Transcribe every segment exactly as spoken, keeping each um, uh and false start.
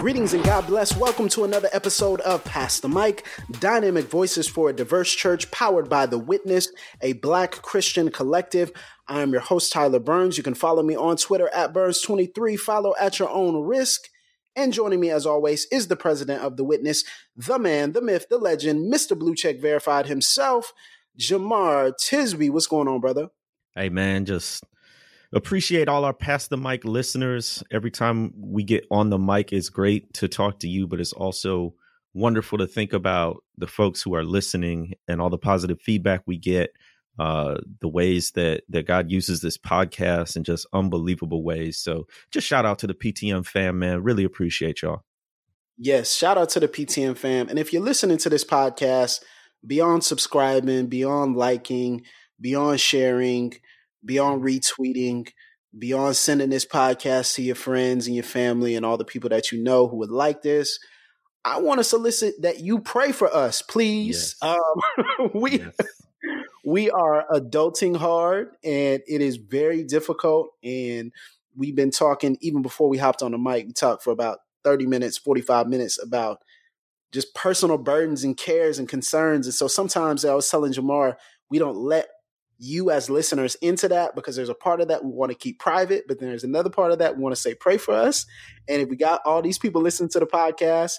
Greetings and God bless. Welcome to another episode of Pass the Mic, Dynamic Voices for a Diverse Church, powered by The Witness, a Black Christian collective. I am your host, Tyler Burns. You can follow me on Twitter at Burns twenty-three. Follow at your own risk. And joining me, as always, is the president of The Witness, the man, the myth, the legend, Mister Blue Check Verified himself, Jemar Tisby. What's going on, brother? Hey, man, just... appreciate all our Pass the Mic listeners. Every time we get on the mic, it's great to talk to you, but it's also wonderful to think about the folks who are listening and all the positive feedback we get, uh, the ways that, that God uses this podcast in just unbelievable ways. So just shout out to the P T M fam, man. Really appreciate y'all. Yes, shout out to the P T M fam. And if you're listening to this podcast, beyond subscribing, beyond liking, beyond sharing, beyond retweeting, beyond sending this podcast to your friends and your family and all the people that you know who would like this, I want to solicit that you pray for us, please. Yes. Um, we yes. we are adulting hard, and it is very difficult. And we've been talking, even before we hopped on the mic, we talked for about thirty minutes, forty-five minutes about just personal burdens and cares and concerns. And so sometimes I was telling Jemar, we don't let you as listeners into that, because there's a part of that we want to keep private, but then there's another part of that we want to say, pray for us. And if we got all these people listening to the podcast,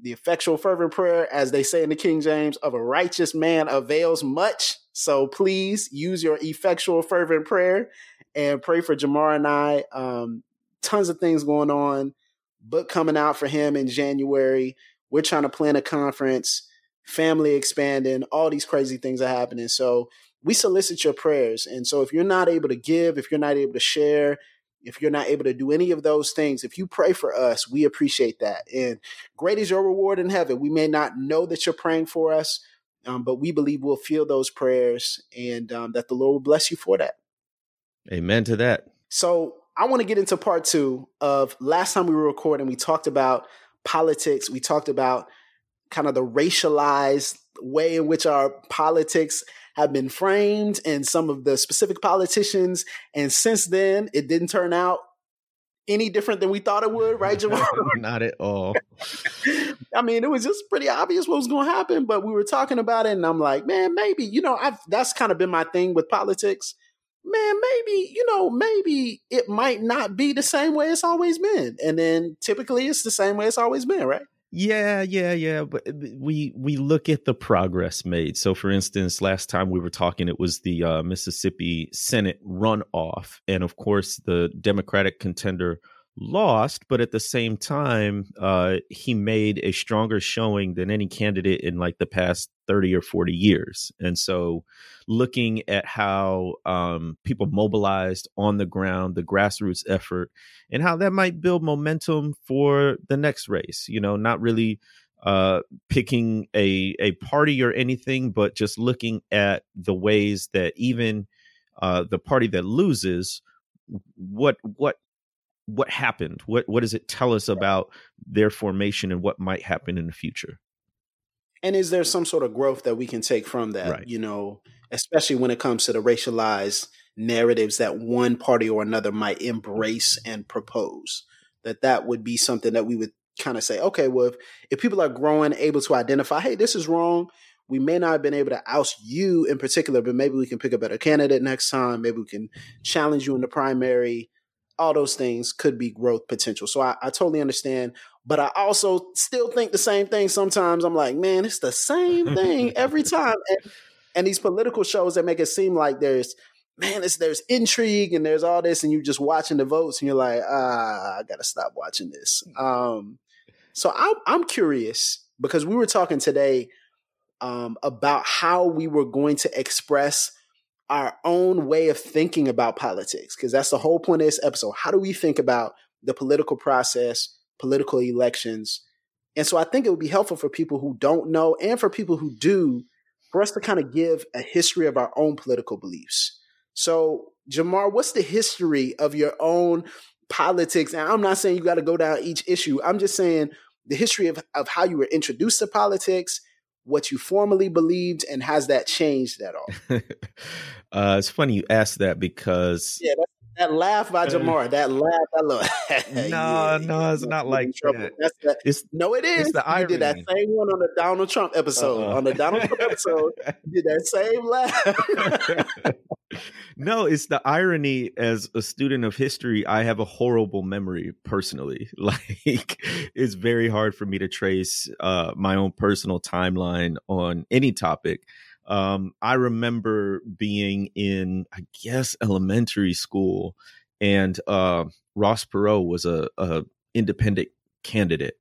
the effectual fervent prayer, as they say in the King James, of a righteous man avails much. So please use your effectual fervent prayer and pray for Jemar and I. Um, tons of things going on, book coming out for him in January. We're trying to plan a conference, family expanding, all these crazy things are happening. So we solicit your prayers. And so if you're not able to give, if you're not able to share, if you're not able to do any of those things, if you pray for us, we appreciate that. And great is your reward in heaven. We may not know that you're praying for us, um, but we believe we'll feel those prayers, and um, that the Lord will bless you for that. Amen to that. So I want to get into part two of last time we were recording. We talked about politics. We talked about kind of the racialized way in which our politics have been framed and some of the specific politicians. And since then, it didn't turn out any different than we thought it would, right, Jemar? Not at all. I mean, it was just pretty obvious what was going to happen, but we were talking about it and I'm like, man, maybe, you know, I've, that's kind of been my thing with politics. Man, maybe, you know, maybe it might not be the same way it's always been. And then typically it's the same way it's always been, right? Yeah, yeah, yeah. But we we look at the progress made. So, for instance, last time we were talking, it was the uh, Mississippi Senate runoff. And of course, the Democratic contender lost. But at the same time, uh, he made a stronger showing than any candidate in like the past thirty or forty years. And so looking at how um, people mobilized on the ground, the grassroots effort, and how that might build momentum for the next race, you know, not really uh, picking a, a party or anything, but just looking at the ways that even uh, the party that loses, what what What happened? What what does it tell us about their formation and what might happen in the future? And is there some sort of growth that we can take from that? Right. You know, especially when it comes to the racialized narratives that one party or another might embrace and propose, that that would be something that we would kind of say, okay, well, if, if people are growing, able to identify, hey, this is wrong. We may not have been able to oust you in particular, but maybe we can pick a better candidate next time. Maybe we can challenge you in the primary. All those things could be growth potential. So I, I totally understand. But I also still think the same thing sometimes. I'm like, man, it's the same thing every time. And, and these political shows that make it seem like there's, man, it's, there's intrigue and there's all this. And you're just watching the votes and you're like, ah, I got to stop watching this. Um, so I, I'm curious, because we were talking today um, about how we were going to express our own way of thinking about politics, because that's the whole point of this episode. How do we think about the political process, political elections. And so I think it would be helpful for people who don't know and for people who do, for us to kind of give a history of our own political beliefs. So, Jemar, what's the history of your own politics? And I'm not saying you got to go down each issue. I'm just saying the history of, of how you were introduced to politics, what you formerly believed, and has that changed at all? uh, it's funny you asked that because... Yeah, that, that laugh by Jemar, that laugh, I love it. No, yeah, no, it's not like that. That's the, it's, no, it is. It's the irony. You did that same one on the Donald Trump episode. Uh-huh. On the Donald Trump episode, you did that same laugh. No, it's the irony. As a student of history, I have a horrible memory personally. Like, it's very hard for me to trace uh, my own personal timeline on any topic. Um, I remember being in, I guess, elementary school, and uh, Ross Perot was a, a independent candidate.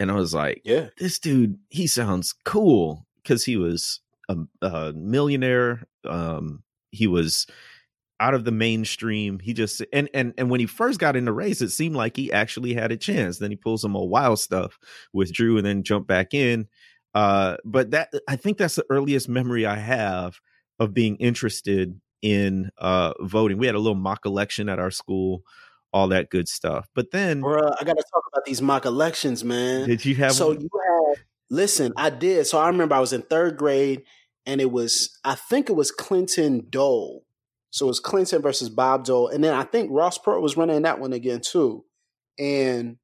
And I was like, yeah, this dude, he sounds cool, because he was a, a millionaire. Um, He was out of the mainstream. He just and and and when he first got in the race, it seemed like he actually had a chance. Then he pulled some old wild stuff, withdrew, and then jumped back in. Uh, but that I think that's the earliest memory I have of being interested in uh, voting. We had a little mock election at our school, all that good stuff. But then, bruh, I got to talk about these mock elections, man. Did you have? So one? you had. Listen, I did. So I remember I was in third grade. And it was, I think it was Clinton Dole. So it was Clinton versus Bob Dole. And then I think Ross Perot was running that one again, too. And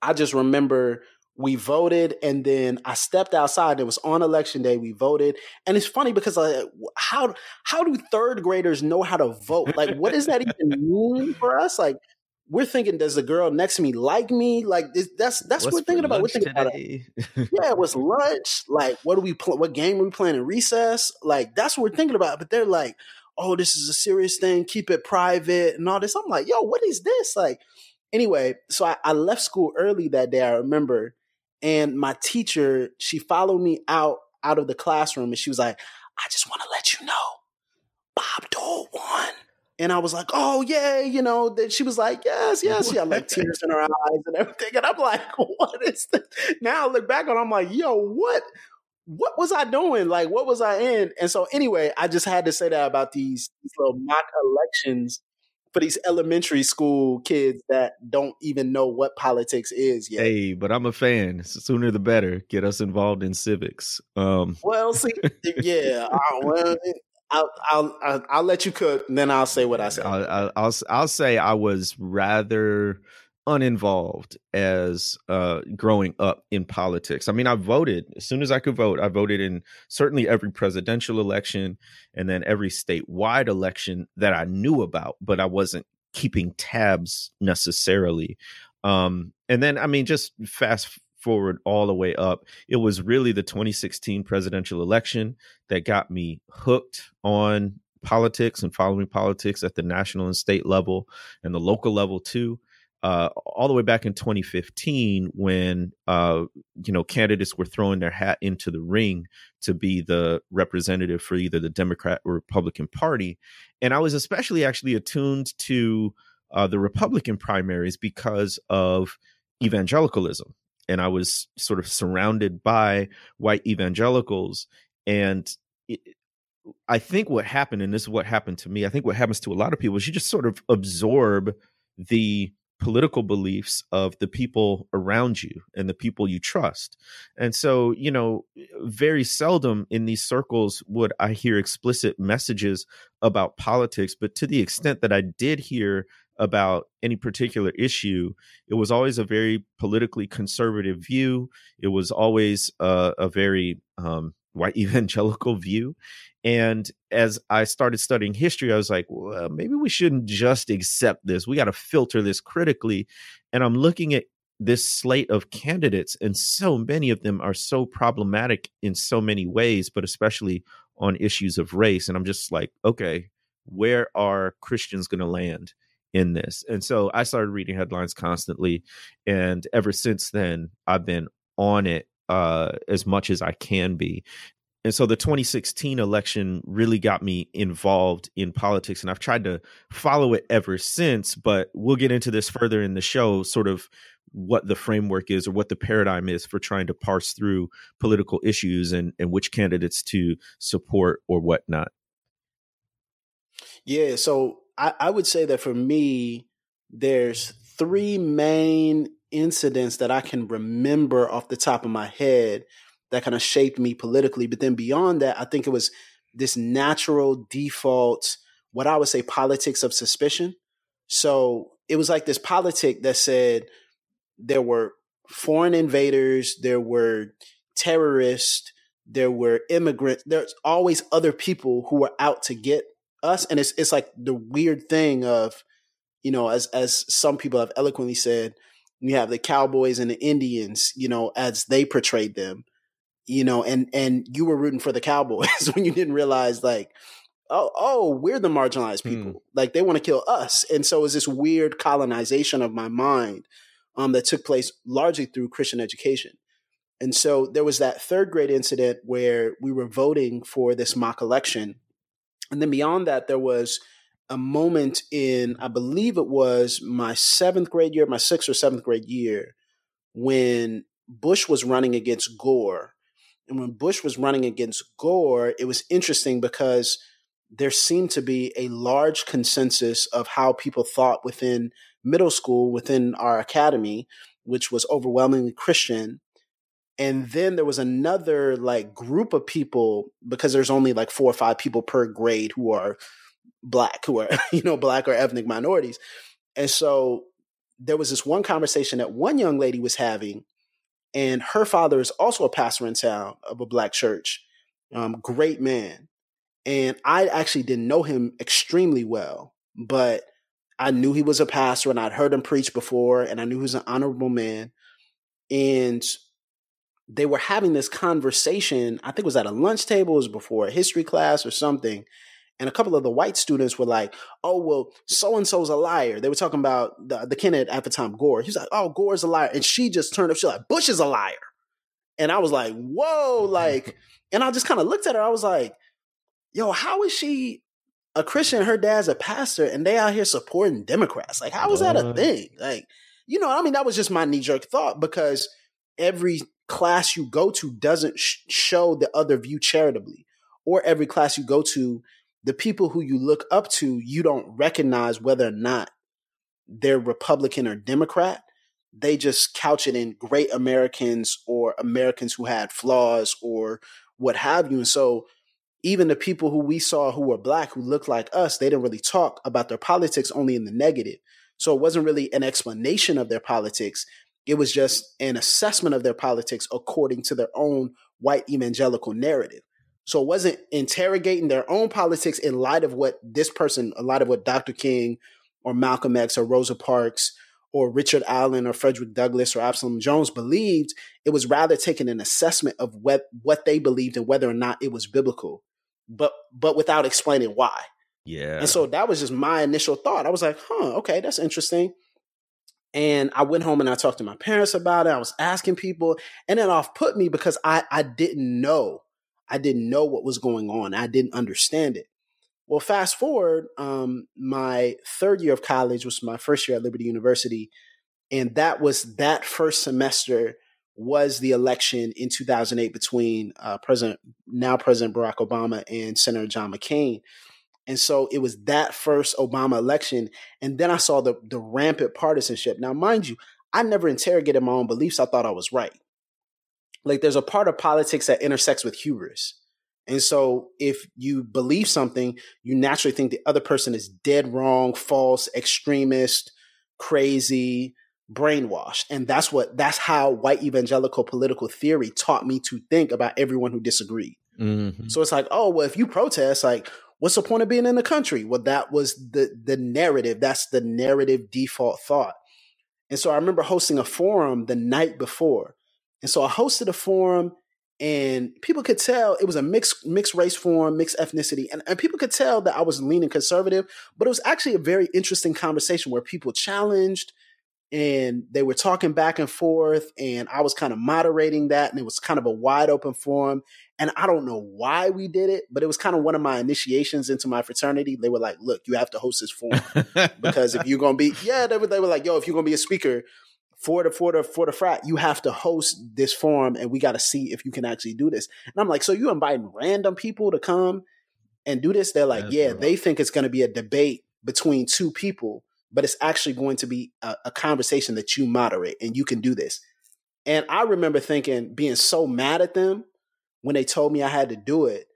I just remember we voted, and then I stepped outside. And it was on election day. We voted. And it's funny because I, how how do third graders know how to vote? Like, what does that even mean for us? Like, we're thinking, does the girl next to me like me? Like, this, that's that's what we're thinking about. We're thinking about it. Yeah, it was lunch. Like, what do we pl- what game are we playing in recess? Like, that's what we're thinking about. But they're like, oh, this is a serious thing. Keep it private and all this. I'm like, yo, what is this? Like, anyway, so I, I left school early that day, I remember. And my teacher, she followed me out, out of the classroom. And she was like, I just want to let you know, Bob Dole won. And I was like, oh, yay, you know, that she was like, yes, yes. She had like tears in her eyes and everything. And I'm like, what is this? Now I look back on it, I'm like, yo, what, what was I doing? Like, what was I in? And so anyway, I just had to say that about these, these little mock elections for these elementary school kids that don't even know what politics is yet. Hey, but I'm a fan. Sooner the better. Get us involved in civics. Um. Well, see, yeah. I, well, I'll, I'll I'll I'll let you cook, and then I'll say what I said. I'll I'll, I'll say I was rather uninvolved as uh, growing up in politics. I mean, I voted as soon as I could vote. I voted in certainly every presidential election, and then every statewide election that I knew about, but I wasn't keeping tabs necessarily. Um, and then, I mean, just fast forward all the way up. It was really the twenty sixteen presidential election that got me hooked on politics and following politics at the national and state level and the local level too. Uh, all the way back in twenty fifteen, when uh, you know, candidates were throwing their hat into the ring to be the representative for either the Democrat or Republican Party. And I was especially actually attuned to uh, the Republican primaries because of evangelicalism. And I was sort of surrounded by white evangelicals. And it, I think what happened, and this is what happened to me, I think what happens to a lot of people is you just sort of absorb the political beliefs of the people around you and the people you trust. And so, you know, very seldom in these circles would I hear explicit messages about politics, but to the extent that I did hear about any particular issue, it was always a very politically conservative view. It was always uh, a very um, white evangelical view. And as I started studying history, I was like, well, maybe we shouldn't just accept this. We got to filter this critically. And I'm looking at this slate of candidates, and so many of them are so problematic in so many ways, but especially on issues of race. And I'm just like, okay, where are Christians going to land in this? And so I started reading headlines constantly. And ever since then, I've been on it uh, as much as I can be. And so the twenty sixteen election really got me involved in politics, and I've tried to follow it ever since. But we'll get into this further in the show, sort of what the framework is or what the paradigm is for trying to parse through political issues and, and which candidates to support or whatnot. Yeah, so I, I would say that for me, there's three main incidents that I can remember off the top of my head that kind of shaped me politically. But then beyond that, I think it was this natural default, what I would say, politics of suspicion. So it was like this politic that said there were foreign invaders, there were terrorists, there were immigrants. There's always other people who were out to get us. And it's it's like the weird thing of, you know, as as some people have eloquently said, you have the cowboys and the Indians, you know, as they portrayed them. You know, and, and you were rooting for the Cowboys when you didn't realize, like, oh, oh, we're the marginalized people. Mm. Like, they want to kill us. And so it was this weird colonization of my mind um, that took place largely through Christian education. And so there was that third grade incident where we were voting for this mock election. And then beyond that, there was a moment in, I believe it was my seventh grade year, my sixth or seventh grade year, when Bush was running against Gore. And when Bush was running against Gore, it was interesting because there seemed to be a large consensus of how people thought within middle school, within our academy, which was overwhelmingly Christian. And then there was another like group of people, because there's only like four or five people per grade who are black, who are, you know, black or ethnic minorities. And so there was this one conversation that one young lady was having. And her father is also a pastor in town of a black church, um, great man. And I actually didn't know him extremely well, but I knew he was a pastor and I'd heard him preach before and I knew he was an honorable man. And they were having this conversation, I think it was at a lunch table, it was before a history class or something. And a couple of the white students were like, oh, well, so-and-so's a liar. They were talking about the, the candidate at the time, Gore. He was like, oh, Gore's a liar. And she just turned up. She's like, Bush is a liar. And I was like, whoa, like, and I just kind of looked at her. I was like, yo, how is she a Christian? Her dad's a pastor and they out here supporting Democrats. Like, how is that a thing? Like, you know, I mean, that was just my knee-jerk thought because every class you go to doesn't sh- show the other view charitably, or every class you go to, the people who you look up to, you don't recognize whether or not they're Republican or Democrat. They just couch it in great Americans or Americans who had flaws or what have you. And so even the people who we saw who were black, who looked like us, they didn't really talk about their politics, only in the negative. So it wasn't really an explanation of their politics. It was just an assessment of their politics according to their own white evangelical narrative. So it wasn't interrogating their own politics in light of what this person, a lot of what Doctor King or Malcolm X or Rosa Parks or Richard Allen or Frederick Douglass or Absalom Jones believed. It was rather taking an assessment of what, what they believed and whether or not it was biblical, but but without explaining why. Yeah. And so that was just my initial thought. I was like, huh, okay, that's interesting. And I went home and I talked to my parents about it. I was asking people, and it off put me because I, I didn't know. I didn't know what was going on. I didn't understand it. Well, fast forward, um, my third year of college was my first year at Liberty University. And that was that first semester was the election in two thousand eight between uh, President, now President Barack Obama and Senator John McCain. And so it was that first Obama election. And then I saw the, the rampant partisanship. Now, mind you, I never interrogated my own beliefs. I thought I was right. Like, there's a part of politics that intersects with hubris. And so if you believe something, you naturally think the other person is dead wrong, false, extremist, crazy, brainwashed. And that's what that's how white evangelical political theory taught me to think about everyone who disagreed. Mm-hmm. So it's like, oh, well, if you protest, like, what's the point of being in the country? Well, that was the the narrative. That's the narrative default thought. And so I remember hosting a forum the night before. And so I hosted a forum and people could tell it was a mixed mixed race forum, mixed ethnicity. And, and people could tell that I was leaning conservative, but it was actually a very interesting conversation where people challenged and they were talking back and forth. And I was kind of moderating that. And it was kind of a wide open forum. And I don't know why we did it, but it was kind of one of my initiations into my fraternity. They were like, look, you have to host this forum because if you're going to be, yeah, they were, they were like, yo, if you're going to be a speaker for the, for the, for the frat, you have to host this forum and we got to see if you can actually do this. And I'm like, so you inviting random people to come and do this? They're like, That's yeah, right. They think it's going to be a debate between two people, but it's actually going to be a, a conversation that you moderate and you can do this. And I remember thinking, being so mad at them when they told me I had to do it,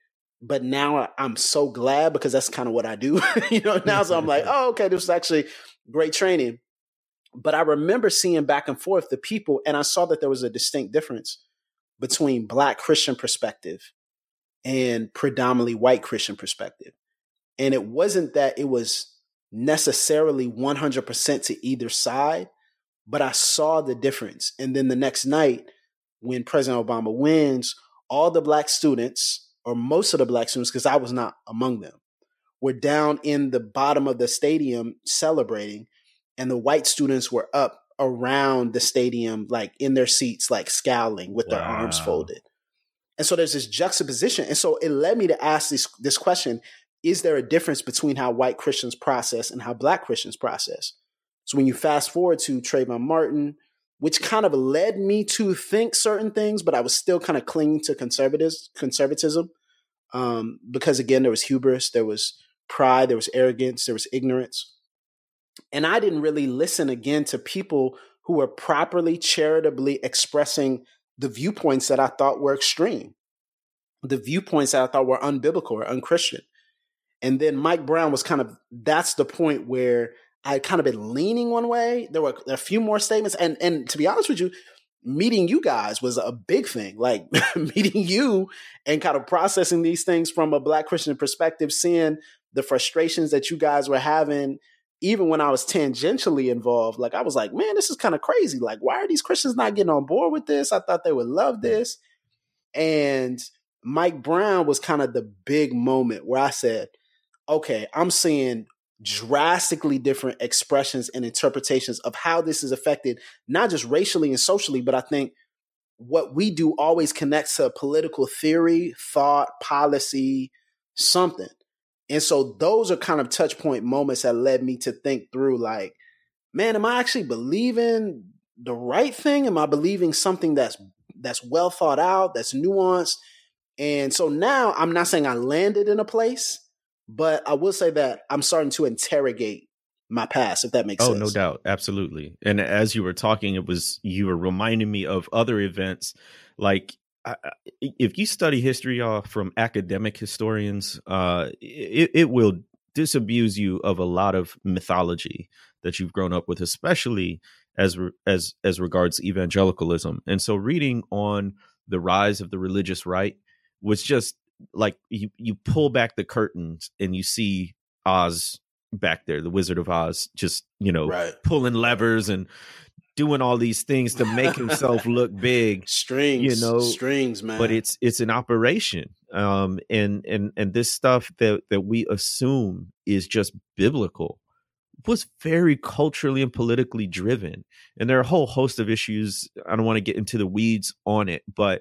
but now I'm so glad because that's kind of what I do, you know, now. So I'm like, oh, okay, this was actually great training. But I remember seeing back and forth the people, and I saw that there was a distinct difference between Black Christian perspective and predominantly white Christian perspective. And it wasn't that it was necessarily one hundred percent to either side, but I saw the difference. And then the next night when President Obama wins, all the Black students, or most of the Black students, because I was not among them, were down in the bottom of the stadium celebrating, and the white students were up around the stadium, like in their seats, like scowling with wow. their arms folded. And so there's this juxtaposition. And so it led me to ask this, this question, is there a difference between how white Christians process and how Black Christians process? So when you fast forward to Trayvon Martin, which kind of led me to think certain things, but I was still kind of clinging to conservatives, conservatism, um, because again, there was hubris, there was pride, there was arrogance, there was ignorance. And I didn't really listen again to people who were properly, charitably expressing the viewpoints that I thought were extreme, the viewpoints that I thought were unbiblical or unchristian. And then Mike Brown was kind of, that's the point where I kind of been leaning one way. There were a few more statements. And and to be honest with you, meeting you guys was a big thing. Like meeting you and kind of processing these things from a Black Christian perspective, seeing the frustrations that you guys were having, even when I was tangentially involved. Like I was like, man, this is kind of crazy. Like, why are these Christians not getting on board with this? I thought they would love this. And Mike Brown was kind of the big moment where I said, okay, I'm seeing drastically different expressions and interpretations of how this is affected, not just racially and socially, but I think what we do always connects to political theory, thought, policy, something. And so those are kind of touch point moments that led me to think through like, man, am I actually believing the right thing? Am I believing something that's that's well thought out, that's nuanced? And so now I'm not saying I landed in a place, but I will say that I'm starting to interrogate my past, if that makes oh, sense. Oh, no doubt. Absolutely. And as you were talking, it was you were reminding me of other events. Like I, if you study history, y'all, from academic historians, uh, it, it will disabuse you of a lot of mythology that you've grown up with, especially as re- as as regards evangelicalism. And so reading on the rise of the religious right was just like you, you pull back the curtains and you see Oz back there, the Wizard of Oz, just, you know, right. pulling levers and doing all these things to make himself look big. Strings, you know, strings, man. But it's it's an operation. Um, and and and this stuff that, that we assume is just biblical was very culturally and politically driven. And there are a whole host of issues. I don't want to get into the weeds on it, but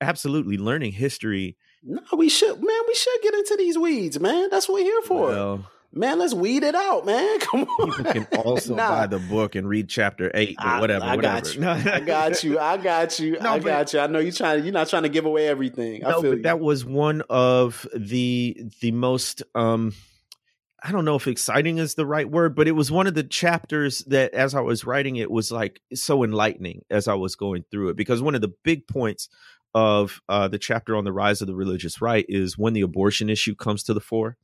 absolutely learning history. No, we should, man, we should get into these weeds, man. That's what we're here for. Well, man, let's weed it out, man. Come on. You can also nah. buy the book and read chapter eight or I, whatever. I got whatever. you. I got you. I got you. No, I but, got you. I know you're trying, you're not trying to give away everything. I no, feel but you. That was one of the the most, um, I don't know if exciting is the right word, but it was one of the chapters that as I was writing, it was like so enlightening as I was going through it, because one of the big points of uh, the chapter on the rise of the religious right is when the abortion issue comes to the fore,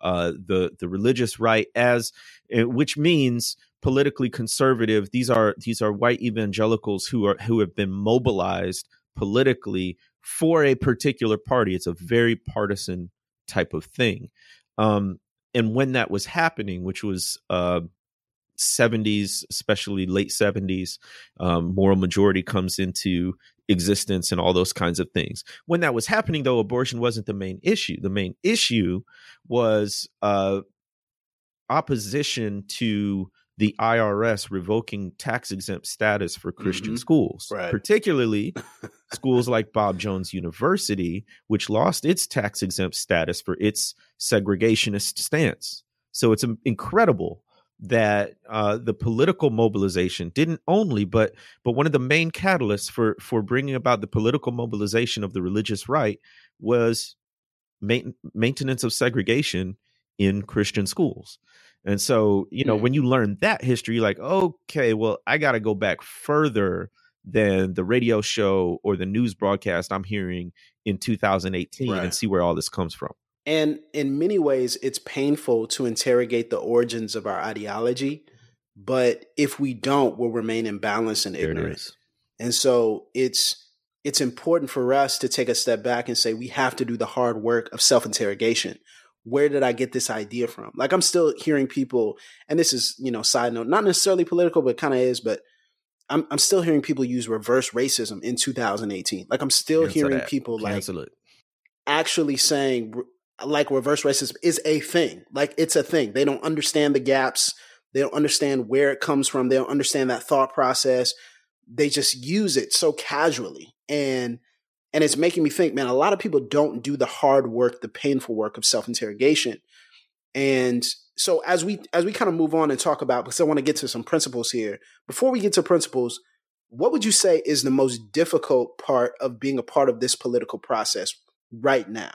uh, the the religious right, as which means politically conservative. These are these are white evangelicals who are who have been mobilized politically for a particular party. It's a very partisan type of thing, um, and when that was happening, which was uh, seventies, especially late seventies, um, moral majority comes into existence and all those kinds of things. When that was happening, though, abortion wasn't the main issue. The main issue was uh, opposition to the I R S revoking tax-exempt status for Christian mm-hmm. schools, right. particularly schools like Bob Jones University, which lost its tax-exempt status for its segregationist stance. So it's incredible that uh, the political mobilization didn't only, but but one of the main catalysts for, for bringing about the political mobilization of the religious right was ma- maintenance of segregation in Christian schools. And so, you know, yeah. when you learn that history, you're like, okay, well, I got to go back further than the radio show or the news broadcast I'm hearing in two thousand eighteen right. and see where all this comes from. And in many ways, it's painful to interrogate the origins of our ideology. But if we don't, we'll remain in balance and ignorance. And so it's it's important for us to take a step back and say we have to do the hard work of self-interrogation. Where did I get this idea from? Like, I'm still hearing people, and this is, you know, side note, not necessarily political, but kind of is, but I'm I'm still hearing people use reverse racism in two thousand eighteen. Like, I'm still Cancel hearing that. people Cancel like it. actually saying like reverse racism is a thing. Like, it's a thing. They don't understand the gaps. They don't understand where it comes from. They don't understand that thought process. They just use it so casually. And And it's making me think, man, a lot of people don't do the hard work, the painful work of self-interrogation. And so as we as we kind of move on and talk about, because I want to get to some principles here. Before we get to principles, what would you say is the most difficult part of being a part of this political process right now?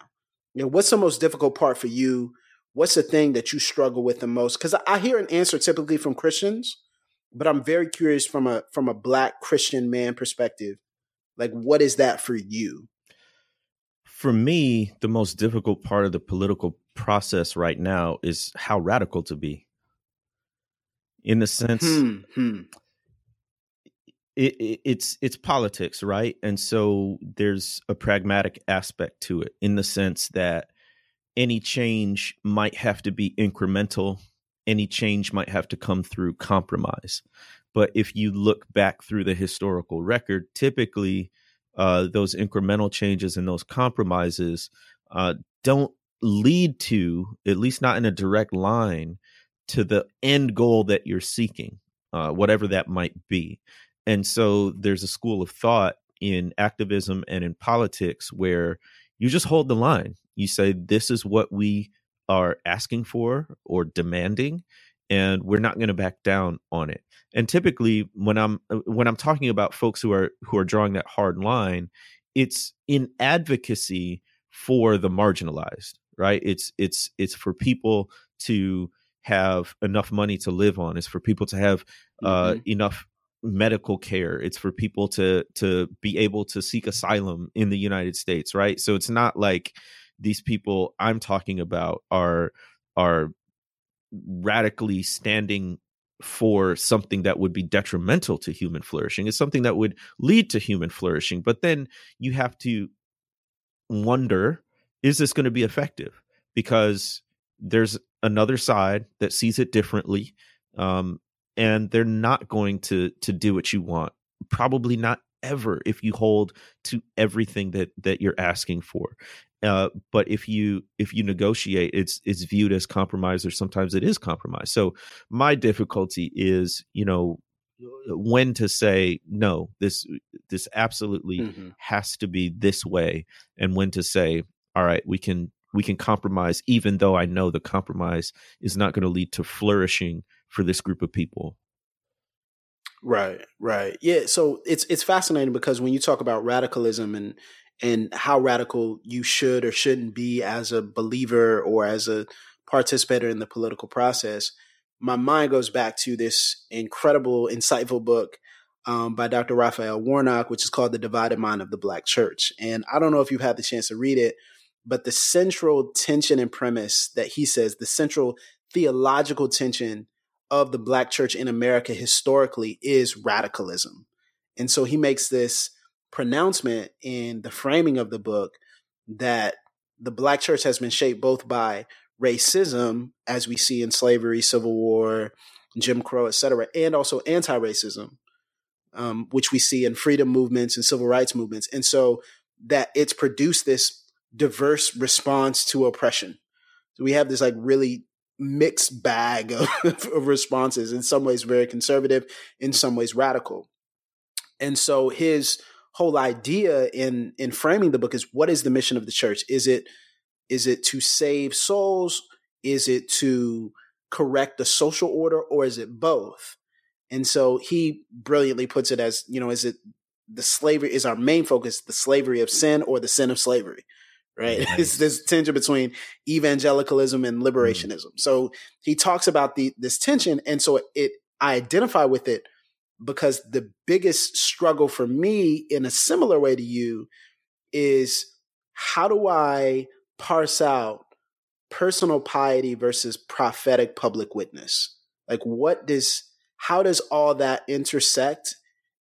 You know, what's the most difficult part for you? What's the thing that you struggle with the most? Because I hear an answer typically from Christians, but I'm very curious from a from a Black Christian man perspective. Like, what is that for you? For me, the most difficult part of the political process right now is how radical to be. In the sense, hmm, hmm. It, it, it's it's politics, right? And so there's a pragmatic aspect to it in the sense that any change might have to be incremental. Any change might have to come through compromise. But if you look back through the historical record, typically uh, those incremental changes and those compromises uh, don't lead to, at least not in a direct line, to the end goal that you're seeking, uh, whatever that might be. And so there's a school of thought in activism and in politics where you just hold the line. You say, this is what we are asking for or demanding, and we're not going to back down on it. And typically when I'm when I'm talking about folks who are who are drawing that hard line, it's in advocacy for the marginalized, right? It's it's it's for people to have enough money to live on. It's for people to have uh, mm-hmm. enough medical care. It's for people to to be able to seek asylum in the United States, right? So it's not like these people I'm talking about are are radically standing for something that would be detrimental to human flourishing. It's something that would lead to human flourishing. But then you have to wonder, is this going to be effective? Because there's another side that sees it differently, um, and they're not going to to do what you want. Probably not ever if you hold to everything that that you're asking for. Uh, but if you if you negotiate, it's it's viewed as compromise, or sometimes it is compromise. So my difficulty is, you know, when to say no. This this absolutely mm-hmm. has to be this way, and when to say, all right, we can we can compromise, even though I know the compromise is not going to lead to flourishing for this group of people. Right, right, yeah. So it's it's fascinating because when you talk about radicalism and and how radical you should or shouldn't be as a believer or as a participator in the political process, my mind goes back to this incredible, insightful book um, by Doctor Raphael Warnock, which is called The Divided Mind of the Black Church. And I don't know if you've had the chance to read it, but the central tension and premise that he says, the central theological tension of the Black church in America historically is radicalism. And so he makes this pronouncement in the framing of the book that the Black church has been shaped both by racism, as we see in slavery, Civil War, Jim Crow, et cetera, and also anti-racism, um, which we see in freedom movements and civil rights movements. And so that it's produced this diverse response to oppression. So we have this like really mixed bag of, of responses, in some ways very conservative, in some ways radical. And so his whole idea in in framing the book is, what is the mission of the church? Is it is it to save souls? Is it to correct the social order? Or is it both? And so he brilliantly puts it as, you know, is it the slavery is our main focus, the slavery of sin or the sin of slavery, right? right. It's this tension between evangelicalism and liberationism. Mm-hmm. So he talks about the this tension. And so it, it I identify with it, because the biggest struggle for me, in a similar way to you, is how do I parse out personal piety versus prophetic public witness? Like, what does, how does all that intersect?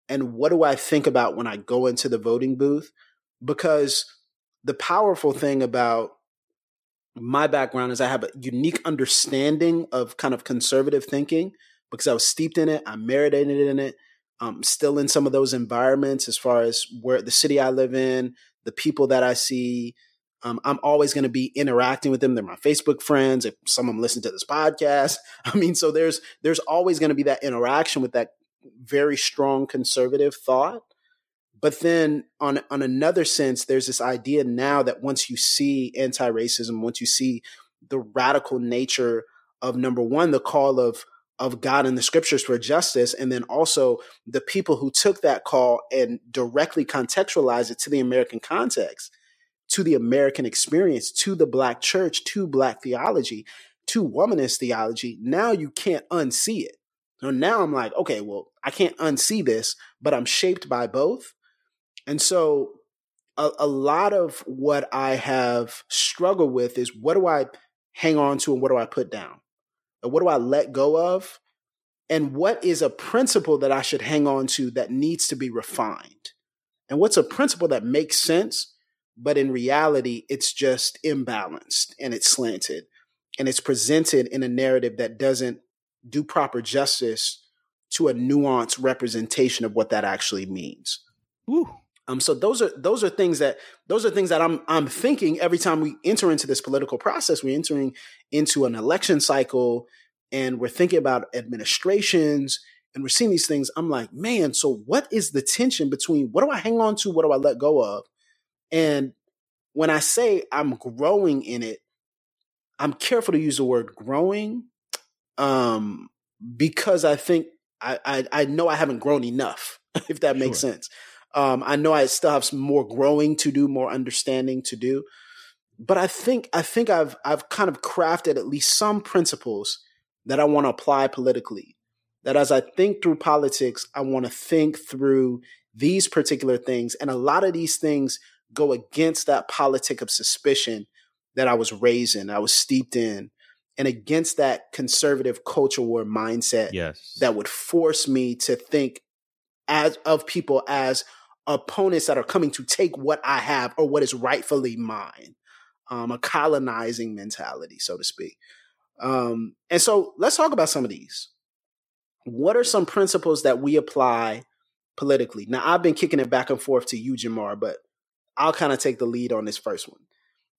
And what do I think about when I go into the voting booth? Because the powerful thing about my background is I have a unique understanding of kind of conservative thinking, because I was steeped in it, I marinated in it, um, still in some of those environments as far as where the city I live in, the people that I see. Um, I'm always going to be interacting with them. They're my Facebook friends. If some of them listen to this podcast, I mean, so there's there's always going to be that interaction with that very strong conservative thought. But then on, on another sense, there's this idea now that once you see anti-racism, once you see the radical nature of, number one, the call of of God in the scriptures for justice, and then also the people who took that call and directly contextualized it to the American context, to the American experience, to the Black church, to Black theology, to womanist theology, now you can't unsee it. So now I'm like, okay, well, I can't unsee this, but I'm shaped by both. And so a, a lot of what I have struggled with is, what do I hang on to and what do I put down? What do I let go of? And what is a principle that I should hang on to that needs to be refined? And what's a principle that makes sense, but in reality, it's just imbalanced and it's slanted and it's presented in a narrative that doesn't do proper justice to a nuanced representation of what that actually means. Ooh. Um. So those are those are things that those are things that I'm I'm thinking every time we enter into this political process. We're entering into an election cycle, and we're thinking about administrations, and we're seeing these things. I'm like, man, so what is the tension between what do I hang on to, what do I let go of? And when I say I'm growing in it, I'm careful to use the word growing, um, because I think I I, I know I haven't grown enough, if that makes sure. sense. Um, I know I still have some more growing to do, more understanding to do, but I think I think I've I've kind of crafted at least some principles that I want to apply politically. That as I think through politics, I want to think through these particular things, and a lot of these things go against that politic of suspicion that I was raised in, I was steeped in, and against that conservative culture war mindset yes. that would force me to think as of people as opponents that are coming to take what I have or what is rightfully mine, um, a colonizing mentality, so to speak. Um, and so let's talk about some of these. What are some principles that we apply politically? Now, I've been kicking it back and forth to you, Jemar, but I'll kind of take the lead on this first one.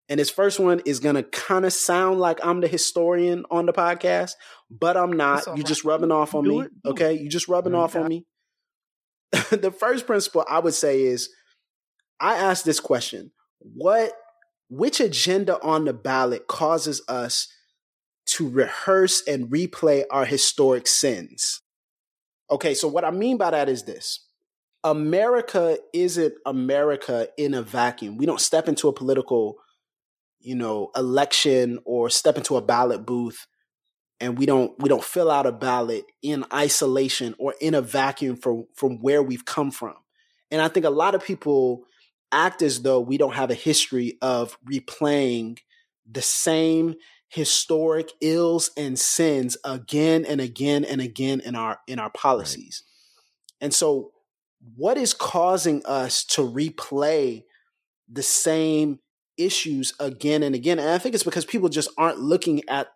And this first one is going to kind of sound like I'm the historian on the podcast, but I'm not. You're right. just rubbing off on Do me. It. Okay. You're just rubbing off on me. The first principle I would say is, I asked this question: what, which agenda on the ballot causes us to rehearse and replay our historic sins? Okay, so what I mean by that is this: America isn't America in a vacuum. We don't step into a political, you know, election or step into a ballot booth, and we don't we don't fill out a ballot in isolation or in a vacuum from, from where we've come from. And I think a lot of people act as though we don't have a history of replaying the same historic ills and sins again and again and again in our in our policies. Right. And so what is causing us to replay the same issues again and again? And I think it's because people just aren't looking at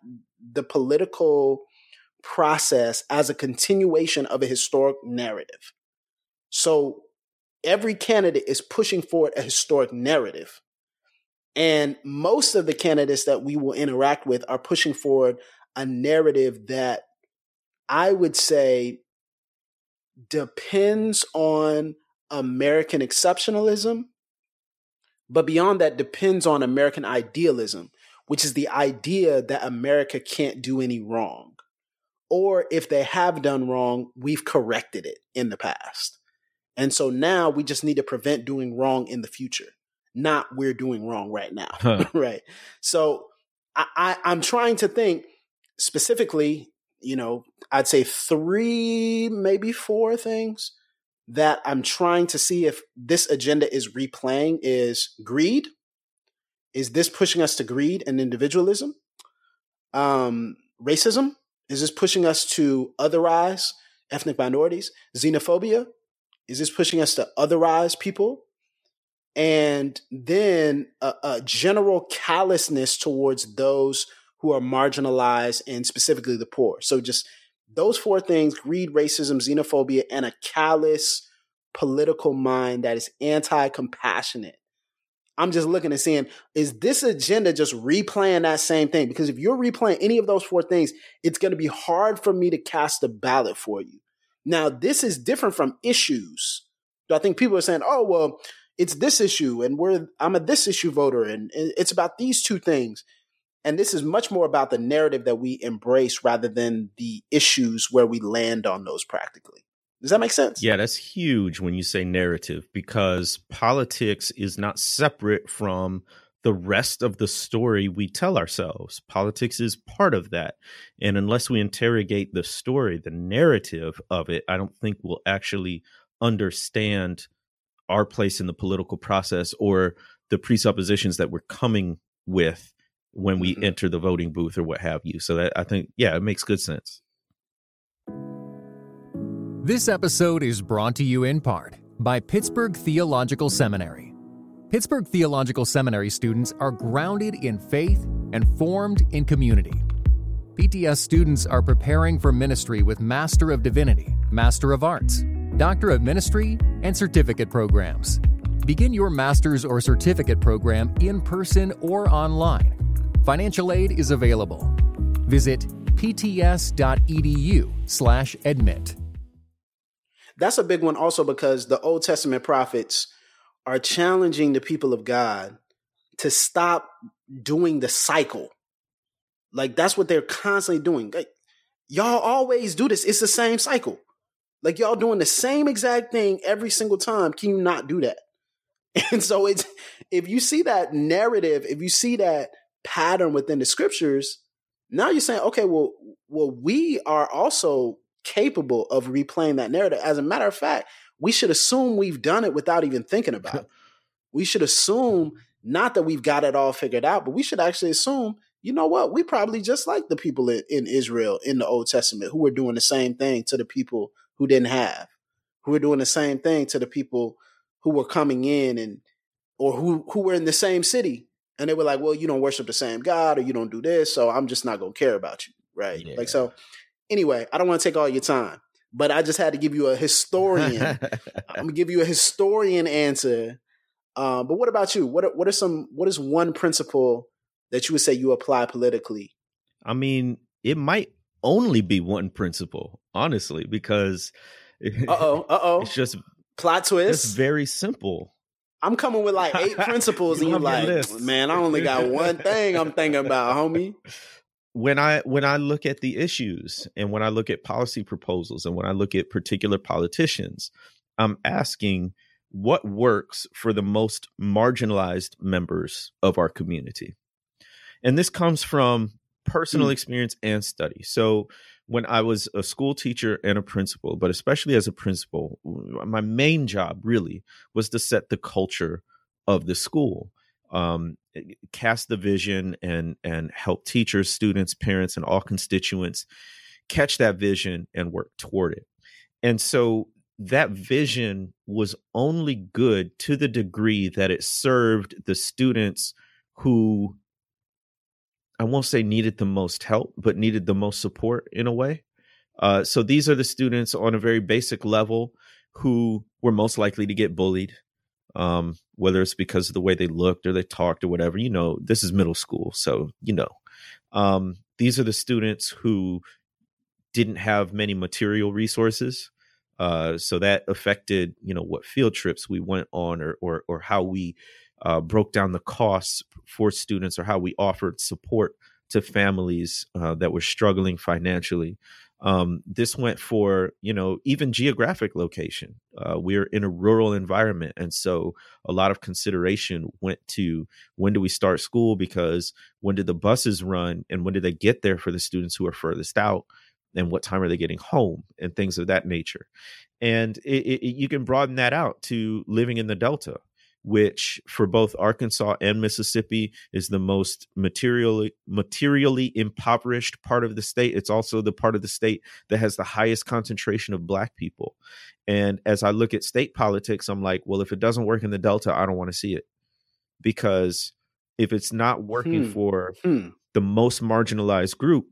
the political process as a continuation of a historic narrative. So every candidate is pushing forward a historic narrative. And most of the candidates that we will interact with are pushing forward a narrative that I would say depends on American exceptionalism, but beyond that depends on American idealism, which is the idea that America can't do any wrong. Or if they have done wrong, we've corrected it in the past. And so now we just need to prevent doing wrong in the future, not we're doing wrong right now. Huh. Right. So I, I, I'm trying to think specifically, you know, I'd say three, maybe four things that I'm trying to see if this agenda is replaying is greed. Is this pushing us to greed and individualism? Um, racism? Is this pushing us to otherize ethnic minorities? Xenophobia? Is this pushing us to otherize people? And then a, a general callousness towards those who are marginalized and specifically the poor. So just those four things, greed, racism, xenophobia, and a callous political mind that is anti-compassionate. I'm just looking and seeing, is this agenda just replaying that same thing? Because if you're replaying any of those four things, it's going to be hard for me to cast a ballot for you. Now, this is different from issues. I think people are saying, oh, well, it's this issue and we're I'm a this issue voter and it's about these two things. And this is much more about the narrative that we embrace rather than the issues where we land on those practically. Does that make sense? Yeah, that's huge when you say narrative, because politics is not separate from the rest of the story we tell ourselves. Politics is part of that. And unless we interrogate the story, the narrative of it, I don't think we'll actually understand our place in the political process or the presuppositions that we're coming with when we mm-hmm. enter the voting booth or what have you. So that I think, yeah, it makes good sense. This episode is brought to you in part by Pittsburgh Theological Seminary. Pittsburgh Theological Seminary students are grounded in faith and formed in community. P T S students are preparing for ministry with Master of Divinity, Master of Arts, Doctor of Ministry, and certificate programs. Begin your master's or certificate program in person or online. Financial aid is available. Visit p t s dot e d u slash admit. That's a big one also because the Old Testament prophets are challenging the people of God to stop doing the cycle. Like, that's what they're constantly doing. Like, y'all always do this. It's the same cycle. Like, y'all doing the same exact thing every single time. Can you not do that? And so it's, if you see that narrative, if you see that pattern within the scriptures, now you're saying, okay, well, well, we are also capable of replaying that narrative. As a matter of fact, we should assume we've done it without even thinking about it. We should assume not that we've got it all figured out, but we should actually assume, you know what, we probably just like the people in, in Israel in the Old Testament who were doing the same thing to the people who didn't have, who were doing the same thing to the people who were coming in and or who, who were in the same city. And they were like, well, you don't worship the same God or you don't do this, so I'm just not going to care about you, right? Yeah. Like, so anyway, I don't want to take all your time, but I just had to give you a historian. I'm going to give you a historian answer. Uh, but what about you? What are, what are some, what is one principle that you would say you apply politically? I mean, it might only be one principle, honestly, because uh-oh, uh-oh. It's just plot twist. It's very simple. I'm coming with like eight principles you and you're like, list. Man, I only got one thing I'm thinking about, homie. When I when I look at the issues and when I look at policy proposals and when I look at particular politicians, I'm asking what works for the most marginalized members of our community. And this comes from personal mm. experience and study. So when I was a school teacher and a principal, but especially as a principal, my main job really was to set the culture of the school, um, cast the vision and and help teachers, students, parents, and all constituents catch that vision and work toward it. And so that vision was only good to the degree that it served the students who I won't say needed the most help, but needed the most support in a way. Uh, so these are the students on a very basic level who were most likely to get bullied, um, whether it's because of the way they looked or they talked or whatever. You know, this is middle school, so you know. Um, These are the students who didn't have many material resources. Uh, so that affected, you know, what field trips we went on, or or, or how we uh, broke down the costs for students, or how we offered support to families uh, that were struggling financially. Um, this went for, you know, even geographic location. Uh, we're in a rural environment. And so a lot of consideration went to, when do we start school? Because when did the buses run, and when did they get there for the students who are furthest out? And what time are they getting home, and things of that nature? And it, it, you can broaden that out to living in the Delta, which for both Arkansas and Mississippi is the most materially materially impoverished part of the state. It's also the part of the state that has the highest concentration of Black people. And as I look at state politics, I'm like, well, if it doesn't work in the Delta, I don't want to see it. Because if it's not working hmm. for hmm. the most marginalized group,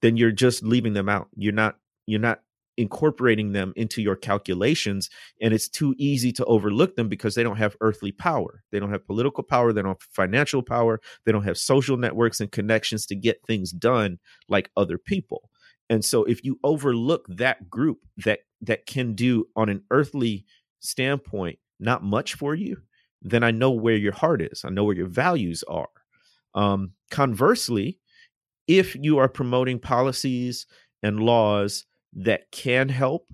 then you're just leaving them out. You're not you're not incorporating them into your calculations, and it's too easy to overlook them because they don't have earthly power. They don't have political power. They don't have financial power. They don't have social networks and connections to get things done like other people. And so if you overlook that group that that can do on an earthly standpoint not much for you, then I know where your heart is. I know where your values are. Um, conversely, if you are promoting policies and laws that can help,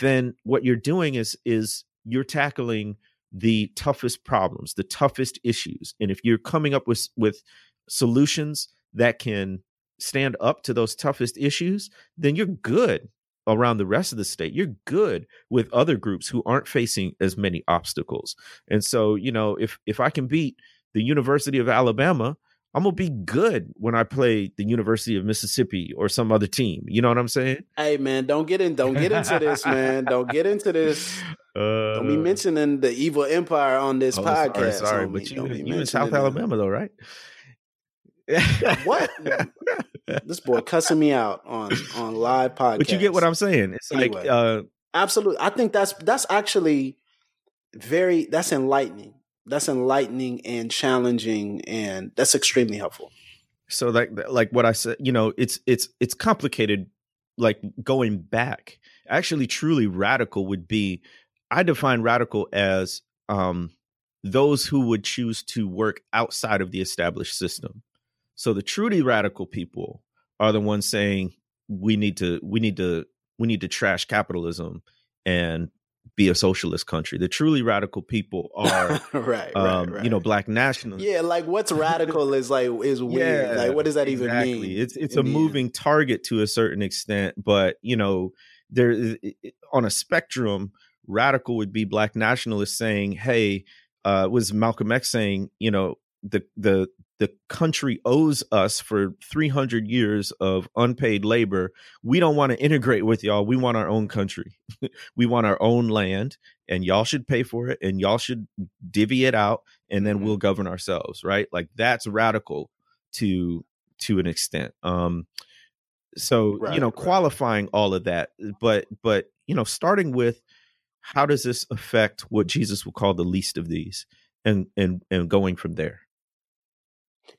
then what you're doing is is you're tackling the toughest problems, the toughest issues. And if you're coming up with with solutions that can stand up to those toughest issues, then you're good around the rest of the state. You're good with other groups who aren't facing as many obstacles. And so, you know, if if I can beat the University of Alabama, I'm going to be good when I play the University of Mississippi or some other team. You know what I'm saying? Hey, man, don't get in. Don't get into this, man. Don't get into this. Uh, don't be mentioning the evil empire on this oh, podcast. Sorry, sorry but you, you in South Alabama, though, right? What? This boy cussing me out on, on live podcast. But you get what I'm saying. It's anyway, like uh, absolutely. I think that's that's actually very that's enlightening. That's enlightening and challenging, and that's extremely helpful. So like, like what I said, you know, it's, it's, it's complicated. Like going back, actually truly radical would be, I define radical as um, those who would choose to work outside of the established system. So the truly radical people are the ones saying we need to, we need to, we need to trash capitalism and be a socialist country. The truly radical people are, right, um, right, right. you know, Black nationalists. Yeah, like what's radical is like is weird. Yeah, like what does that exactly. even mean? It's it's a moving end. target to a certain extent, but you know, there is, on a spectrum, radical would be Black nationalists saying, "Hey, uh, was Malcolm X saying, you know, the the the country owes us for three hundred years of unpaid labor. We don't want to integrate with y'all. We want our own country. We want our own land, and y'all should pay for it, and y'all should divvy it out, and then mm-hmm. we'll govern ourselves." Right? Like that's radical to to an extent. Um, so right, you know, right. qualifying all of that, but but you know, starting with how does this affect what Jesus would call the least of these, and and and going from there.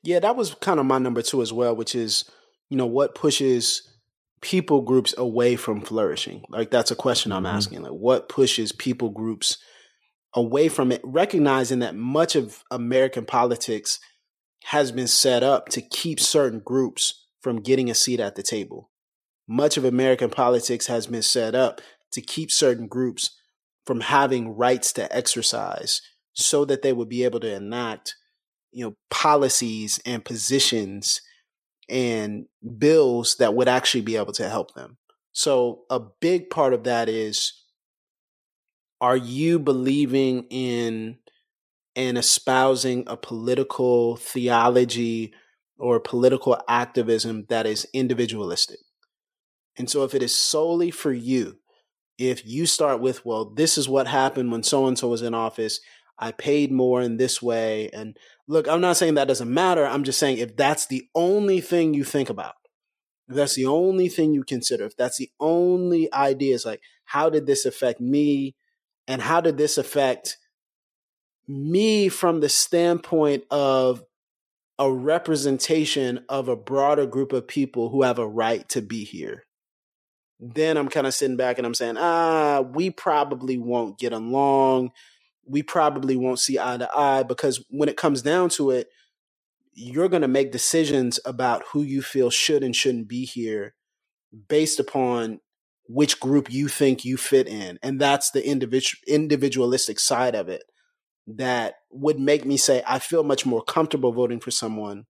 Yeah, that was kind of my number two as well, which is, you know, what pushes people groups away from flourishing? Like, that's a question I'm mm-hmm. asking. Like, what pushes people groups away from it? Recognizing that much of American politics has been set up to keep certain groups from getting a seat at the table. Much of American politics has been set up to keep certain groups from having rights to exercise so that they would be able to enact, you know, policies and positions and bills that would actually be able to help them. So a big part of that is, are you believing in and espousing a political theology or political activism that is individualistic? And so if it is solely for you, if you start with, well, this is what happened when so-and-so was in office, I paid more in this way. And look, I'm not saying that doesn't matter. I'm just saying if that's the only thing you think about, if that's the only thing you consider, if that's the only idea is like, how did this affect me? And how did this affect me from the standpoint of a representation of a broader group of people who have a right to be here, then I'm kind of sitting back and I'm saying, ah, we probably won't get along. We probably won't see eye to eye, because when it comes down to it, you're going to make decisions about who you feel should and shouldn't be here based upon which group you think you fit in. And that's the individual individualistic side of it that would make me say, I feel much more comfortable voting for someone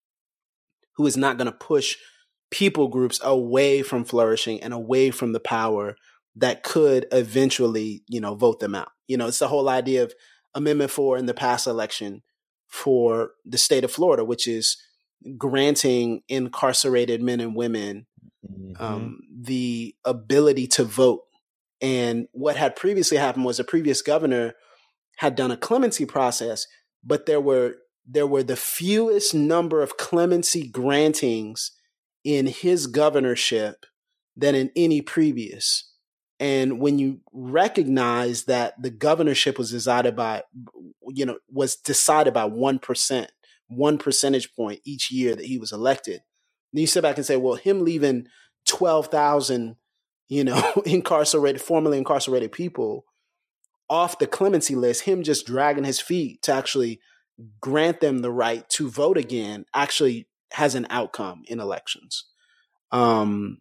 who is not going to push people groups away from flourishing and away from the power that could eventually, you know, vote them out. You know, it's the whole idea of Amendment four in the past election for the state of Florida, which is granting incarcerated men and women mm-hmm. um, the ability to vote. And what had previously happened was the previous governor had done a clemency process, but there were there were the fewest number of clemency grantings in his governorship than in any previous. And when you recognize that the governorship was decided by, you know, was decided by one percent, one percentage point each year that he was elected, then you sit back and say, well, him leaving twelve thousand, you know, incarcerated, formerly incarcerated people off the clemency list, him just dragging his feet to actually grant them the right to vote again actually has an outcome in elections. Um,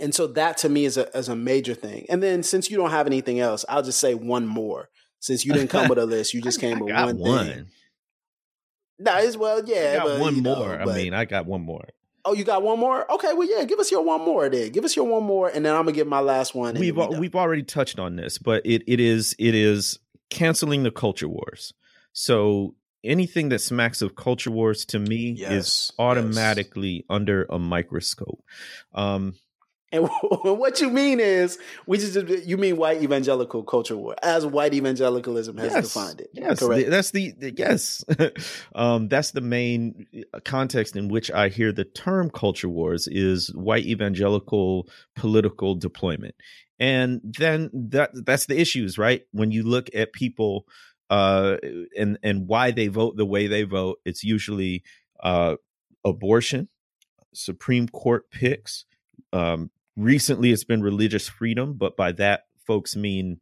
and so that to me is a, is a major thing. And then since you don't have anything else, I'll just say one more. Since you didn't come with a list, you just came with one, one thing. Nah, it's, well, yeah. I got but, one more. Know, but, I mean, I got one more. Oh, you got one more? Okay, well, yeah, give us your one more then. Give us your one more, and then I'm going to give my last one. We've we we've already touched on this, but it it is it is canceling the culture wars. So anything that smacks of culture wars to me yes, is automatically yes. under a microscope. Um, and what you mean is, we just you mean white evangelical culture war, as white evangelicalism has yes, defined it. Yes, correct. That's the, the yes, um, that's the main context in which I hear the term culture wars is white evangelical political deployment, and then that that's the issues, right? When you look at people. Uh, and and why they vote the way they vote, it's usually uh, abortion, Supreme Court picks. Um, recently, it's been religious freedom, but by that, folks mean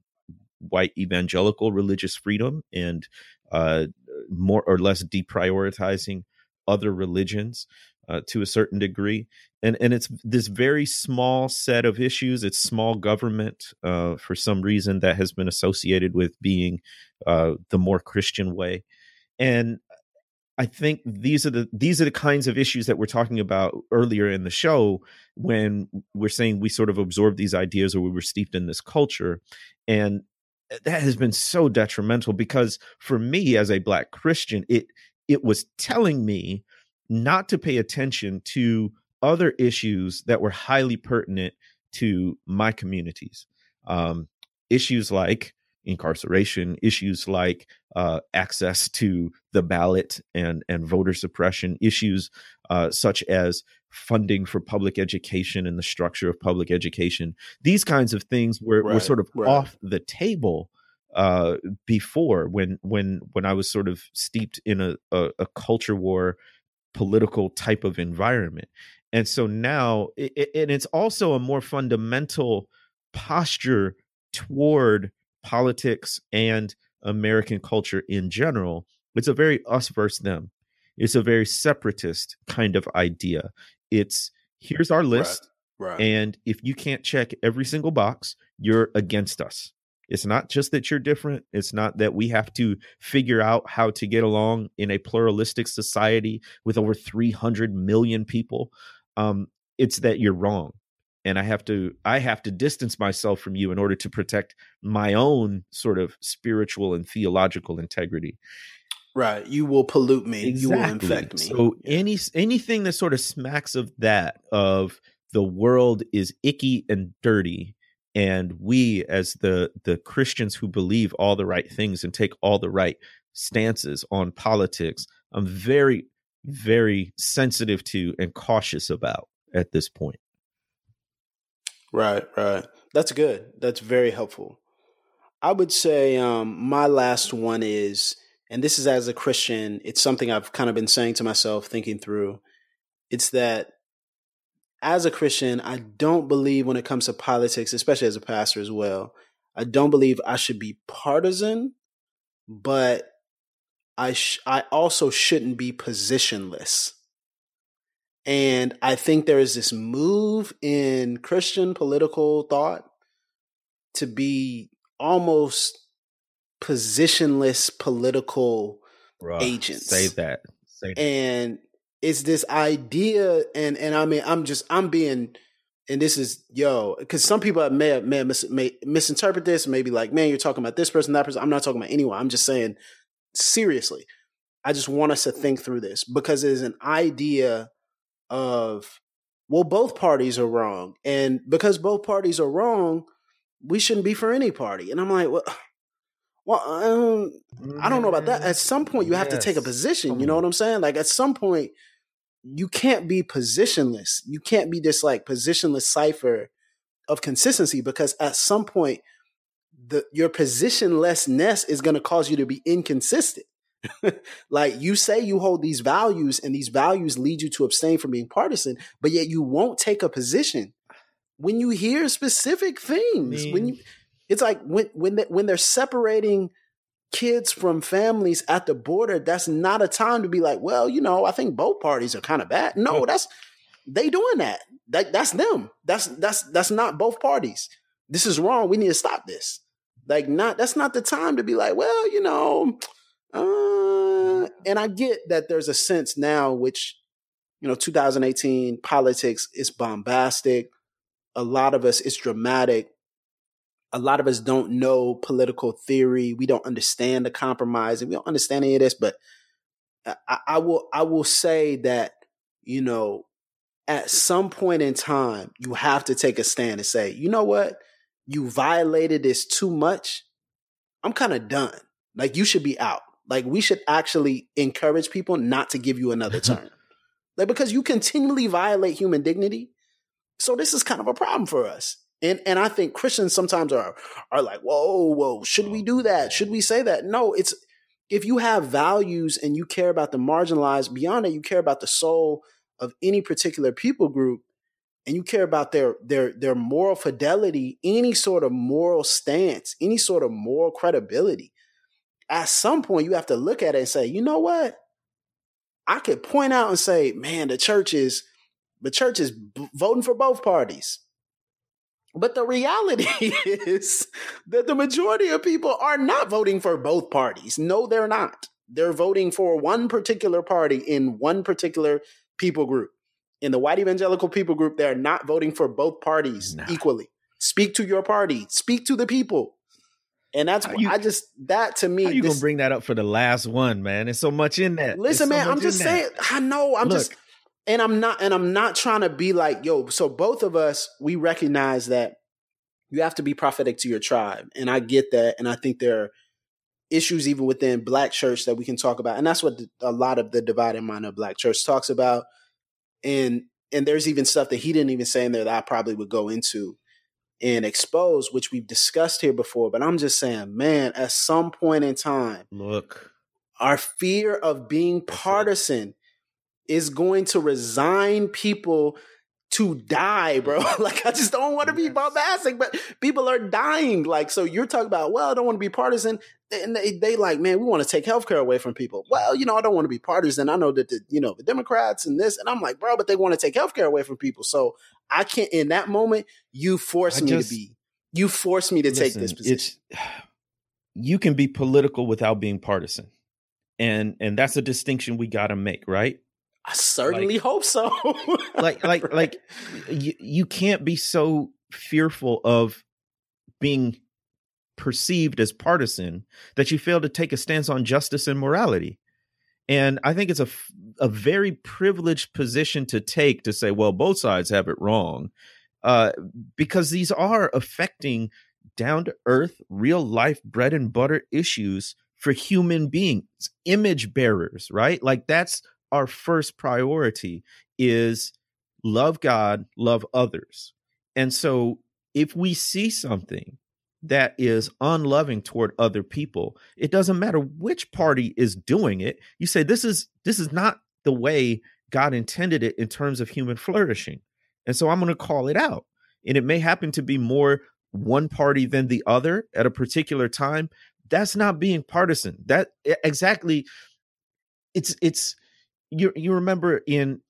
white evangelical religious freedom and uh, more or less deprioritizing other religions uh, to a certain degree. And and it's this very small set of issues. It's small government uh, for some reason that has been associated with being uh, the more Christian way. And I think these are the these are the kinds of issues that we're talking about earlier in the show when we're saying we sort of absorb these ideas or we were steeped in this culture. And that has been so detrimental because for me as a Black Christian, it it was telling me not to pay attention to other issues that were highly pertinent to my communities, um, issues like incarceration, issues like uh, access to the ballot and, and voter suppression, issues uh, such as funding for public education and the structure of public education. These kinds of things were, right, were sort of right. off the table uh, before when when when I was sort of steeped in a, a, a culture war political type of environment. And so now, it, it, and it's also a more fundamental posture toward politics and American culture in general. It's a very us versus them. It's a very separatist kind of idea. It's here's our list. Right, right. And if you can't check every single box, you're against us. It's not just that you're different. It's not that we have to figure out how to get along in a pluralistic society with over three hundred million people. Um, it's that you're wrong. And I have to I have to distance myself from you in order to protect my own sort of spiritual and theological integrity. Right. You will pollute me. Exactly. You will infect me. So any anything that sort of smacks of that, of the world is icky and dirty. And we, as the the Christians who believe all the right things and take all the right stances on politics, I'm very, very sensitive to and cautious about at this point. Right, right. That's good. That's very helpful. I would say um, my last one is, and this is as a Christian, it's something I've kind of been saying to myself, thinking through. It's that as a Christian, I don't believe when it comes to politics, especially as a pastor as well, I don't believe I should be partisan, but I sh- I also shouldn't be positionless. And I think there is this move in Christian political thought to be almost positionless political Bruh, agents. Say that. Say that. And it's this idea, and and I mean, I'm just, I'm being, and this is, yo, because some people may have, may have mis- may misinterpret this, maybe like, man, you're talking about this person, that person. I'm not talking about anyone. I'm just saying, seriously, I just want us to think through this, because it is an idea of, well, both parties are wrong. And because both parties are wrong, we shouldn't be for any party. And I'm like, well, well um, I don't know about that. At some point, you have yes. to take a position. You know what I'm saying? Like, at some point, you can't be positionless. You can't be this, like, positionless cipher of consistency, because at some point, the your positionlessness is going to cause you to be inconsistent. Like, you say you hold these values, and these values lead you to abstain from being partisan, but yet you won't take a position when you hear specific things. I mean, when you, it's like when when they, when they're separating kids from families at the border, that's not a time to be like, well, you know, I think both parties are kind of bad. No, that's they doing that. That that's them. That's that's that's not both parties. This is wrong. We need to stop this. Like, not that's not the time to be like, well, you know. Uh, and I get that there's a sense now, which, you know, two thousand eighteen politics is bombastic. A lot of us, it's dramatic. A lot of us don't know political theory. We don't understand the compromise, and we don't understand any of this. But I, I will, I will say that, you know, at some point in time, you have to take a stand and say, you know what, you violated this too much. I'm kind of done. Like, you should be out. Like, we should actually encourage people not to give you another turn. Like, because you continually violate human dignity. So this is kind of a problem for us. And and I think Christians sometimes are are like, whoa, whoa, should we do that? Should we say that? No, it's if you have values and you care about the marginalized, beyond that, you care about the soul of any particular people group, and you care about their their their moral fidelity, any sort of moral stance, any sort of moral credibility. At some point, you have to look at it and say, you know what? I could point out and say, man, the church is the church is b- voting for both parties. But the reality is that the majority of people are not voting for both parties. No, they're not. They're voting for one particular party in one particular people group. In the white evangelical people group, they're not voting for both parties no. equally. Speak to your party. Speak to the people. And that's you, I just that to me. How you this, gonna bring that up for the last one, man? There's so much in that. Listen, so man, I'm just saying. That. I know. I'm Look, just, and I'm not, and I'm not trying to be like, yo. So both of us, we recognize that you have to be prophetic to your tribe, and I get that, and I think there are issues even within Black church that we can talk about, and that's what the, a lot of the divided mind of Black church talks about, and and there's even stuff that he didn't even say in there that I probably would go into and expose, which we've discussed here before. But I'm just saying, man, at some point in time, look, our fear of being partisan it. is going to resign people to die, bro. Like, I just don't want to yes. be bombastic, but people are dying. Like, so you're talking about, well, I don't want to be partisan. And they, they like, man, we want to take healthcare away from people. Well, you know, I don't want to be partisan. I know that, the, you know, the Democrats and this, and I'm like, bro, but they want to take healthcare away from people. So I can't, in that moment, you force me just, to be, you force me to listen, take this position. You can be political without being partisan. And, and that's a distinction we got to make, right? I certainly like, hope so. like, like, right. like you, you can't be so fearful of being perceived as partisan that you fail to take a stance on justice and morality. And I think it's a, a very privileged position to take, to say, well, both sides have it wrong, uh, because these are affecting down to earth, real life, bread and butter issues for human beings, image bearers, right? Like, that's our first priority, is love God, love others. And so if we see something that is unloving toward other people, it doesn't matter which party is doing it. You say, this is this is not the way God intended it in terms of human flourishing. And so I'm going to call it out. And it may happen to be more one party than the other at a particular time. That's not being partisan. That exactly. It's it's you. You remember in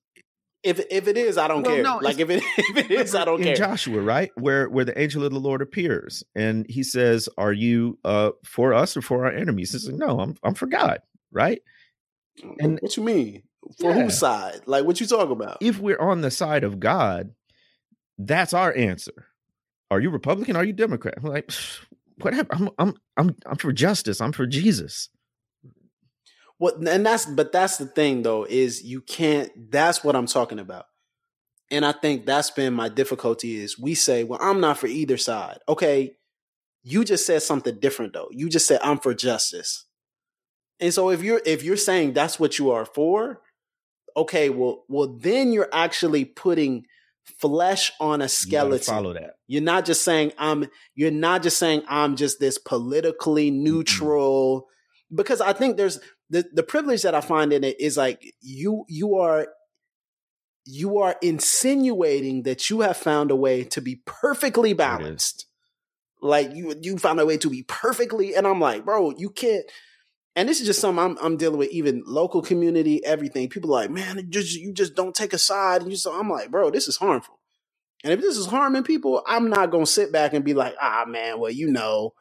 if if it is, I don't well, care. No, like if it if it is, I don't in care. Joshua, right, where where the angel of the Lord appears and he says, "Are you uh, for us or for our enemies?" He's like, "No, I'm I'm for God." Right. And what you mean? For yeah. whose side? Like what you talking about? If we're on the side of God, that's our answer. Are you Republican? Are you Democrat? I'm like, whatever. I'm I'm I'm I'm for justice. I'm for Jesus. Well, and that's but that's the thing though, is you can't, that's what I'm talking about. And I think that's been my difficulty is we say, well, I'm not for either side. Okay, you just said something different though. You just said I'm for justice. And so if you're if you're saying that's what you are for, okay, well well then you're actually putting flesh on a skeleton. Follow that. You're not just saying I'm you're not just saying I'm just this politically neutral mm-hmm. because I think there's the, the privilege that I find in it is like you you are you are insinuating that you have found a way to be perfectly balanced. Like you you found a way to be perfectly, and I'm like, bro, you can't. And this is just something I'm, I'm dealing with, even local community, everything. People are like, man, it just, you just don't take a side. And you so I'm like, bro, this is harmful. And if this is harming people, I'm not going to sit back and be like, ah, man, well, you know,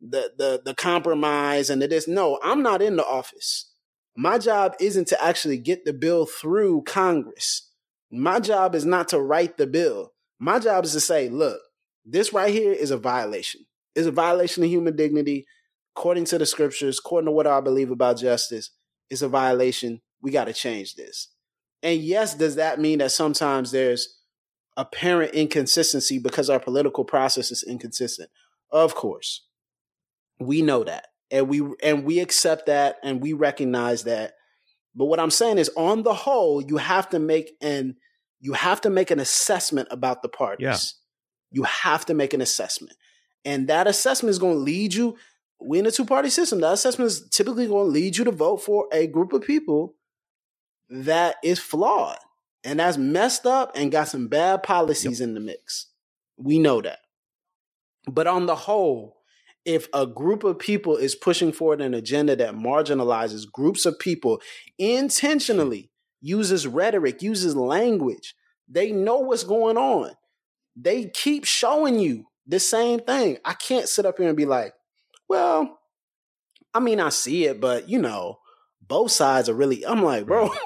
the the the compromise and the this. No, I'm not in the office. My job isn't to actually get the bill through Congress. My job is not to write the bill. My job is to say, look, this right here is a violation. It's a violation of human dignity. According to the scriptures, according to what I believe about justice, it's a violation. We got to change this. And yes, does that mean that sometimes there's apparent inconsistency because our political process is inconsistent? Of course. We know that. And we and we accept that and we recognize that. But what I'm saying is on the whole, you have to make an you have to make an assessment about the parties. Yeah. You have to make an assessment. And that assessment is going to lead you. We're in a two-party system. That assessment is typically going to lead you to vote for a group of people that is flawed and that's messed up and got some bad policies yep. in the mix. We know that. But on the whole, if a group of people is pushing forward an agenda that marginalizes groups of people intentionally, uses rhetoric, uses language, they know what's going on. They keep showing you the same thing. I can't sit up here and be like, well, I mean, I see it, but, you know, both sides are really, I'm like, bro, right.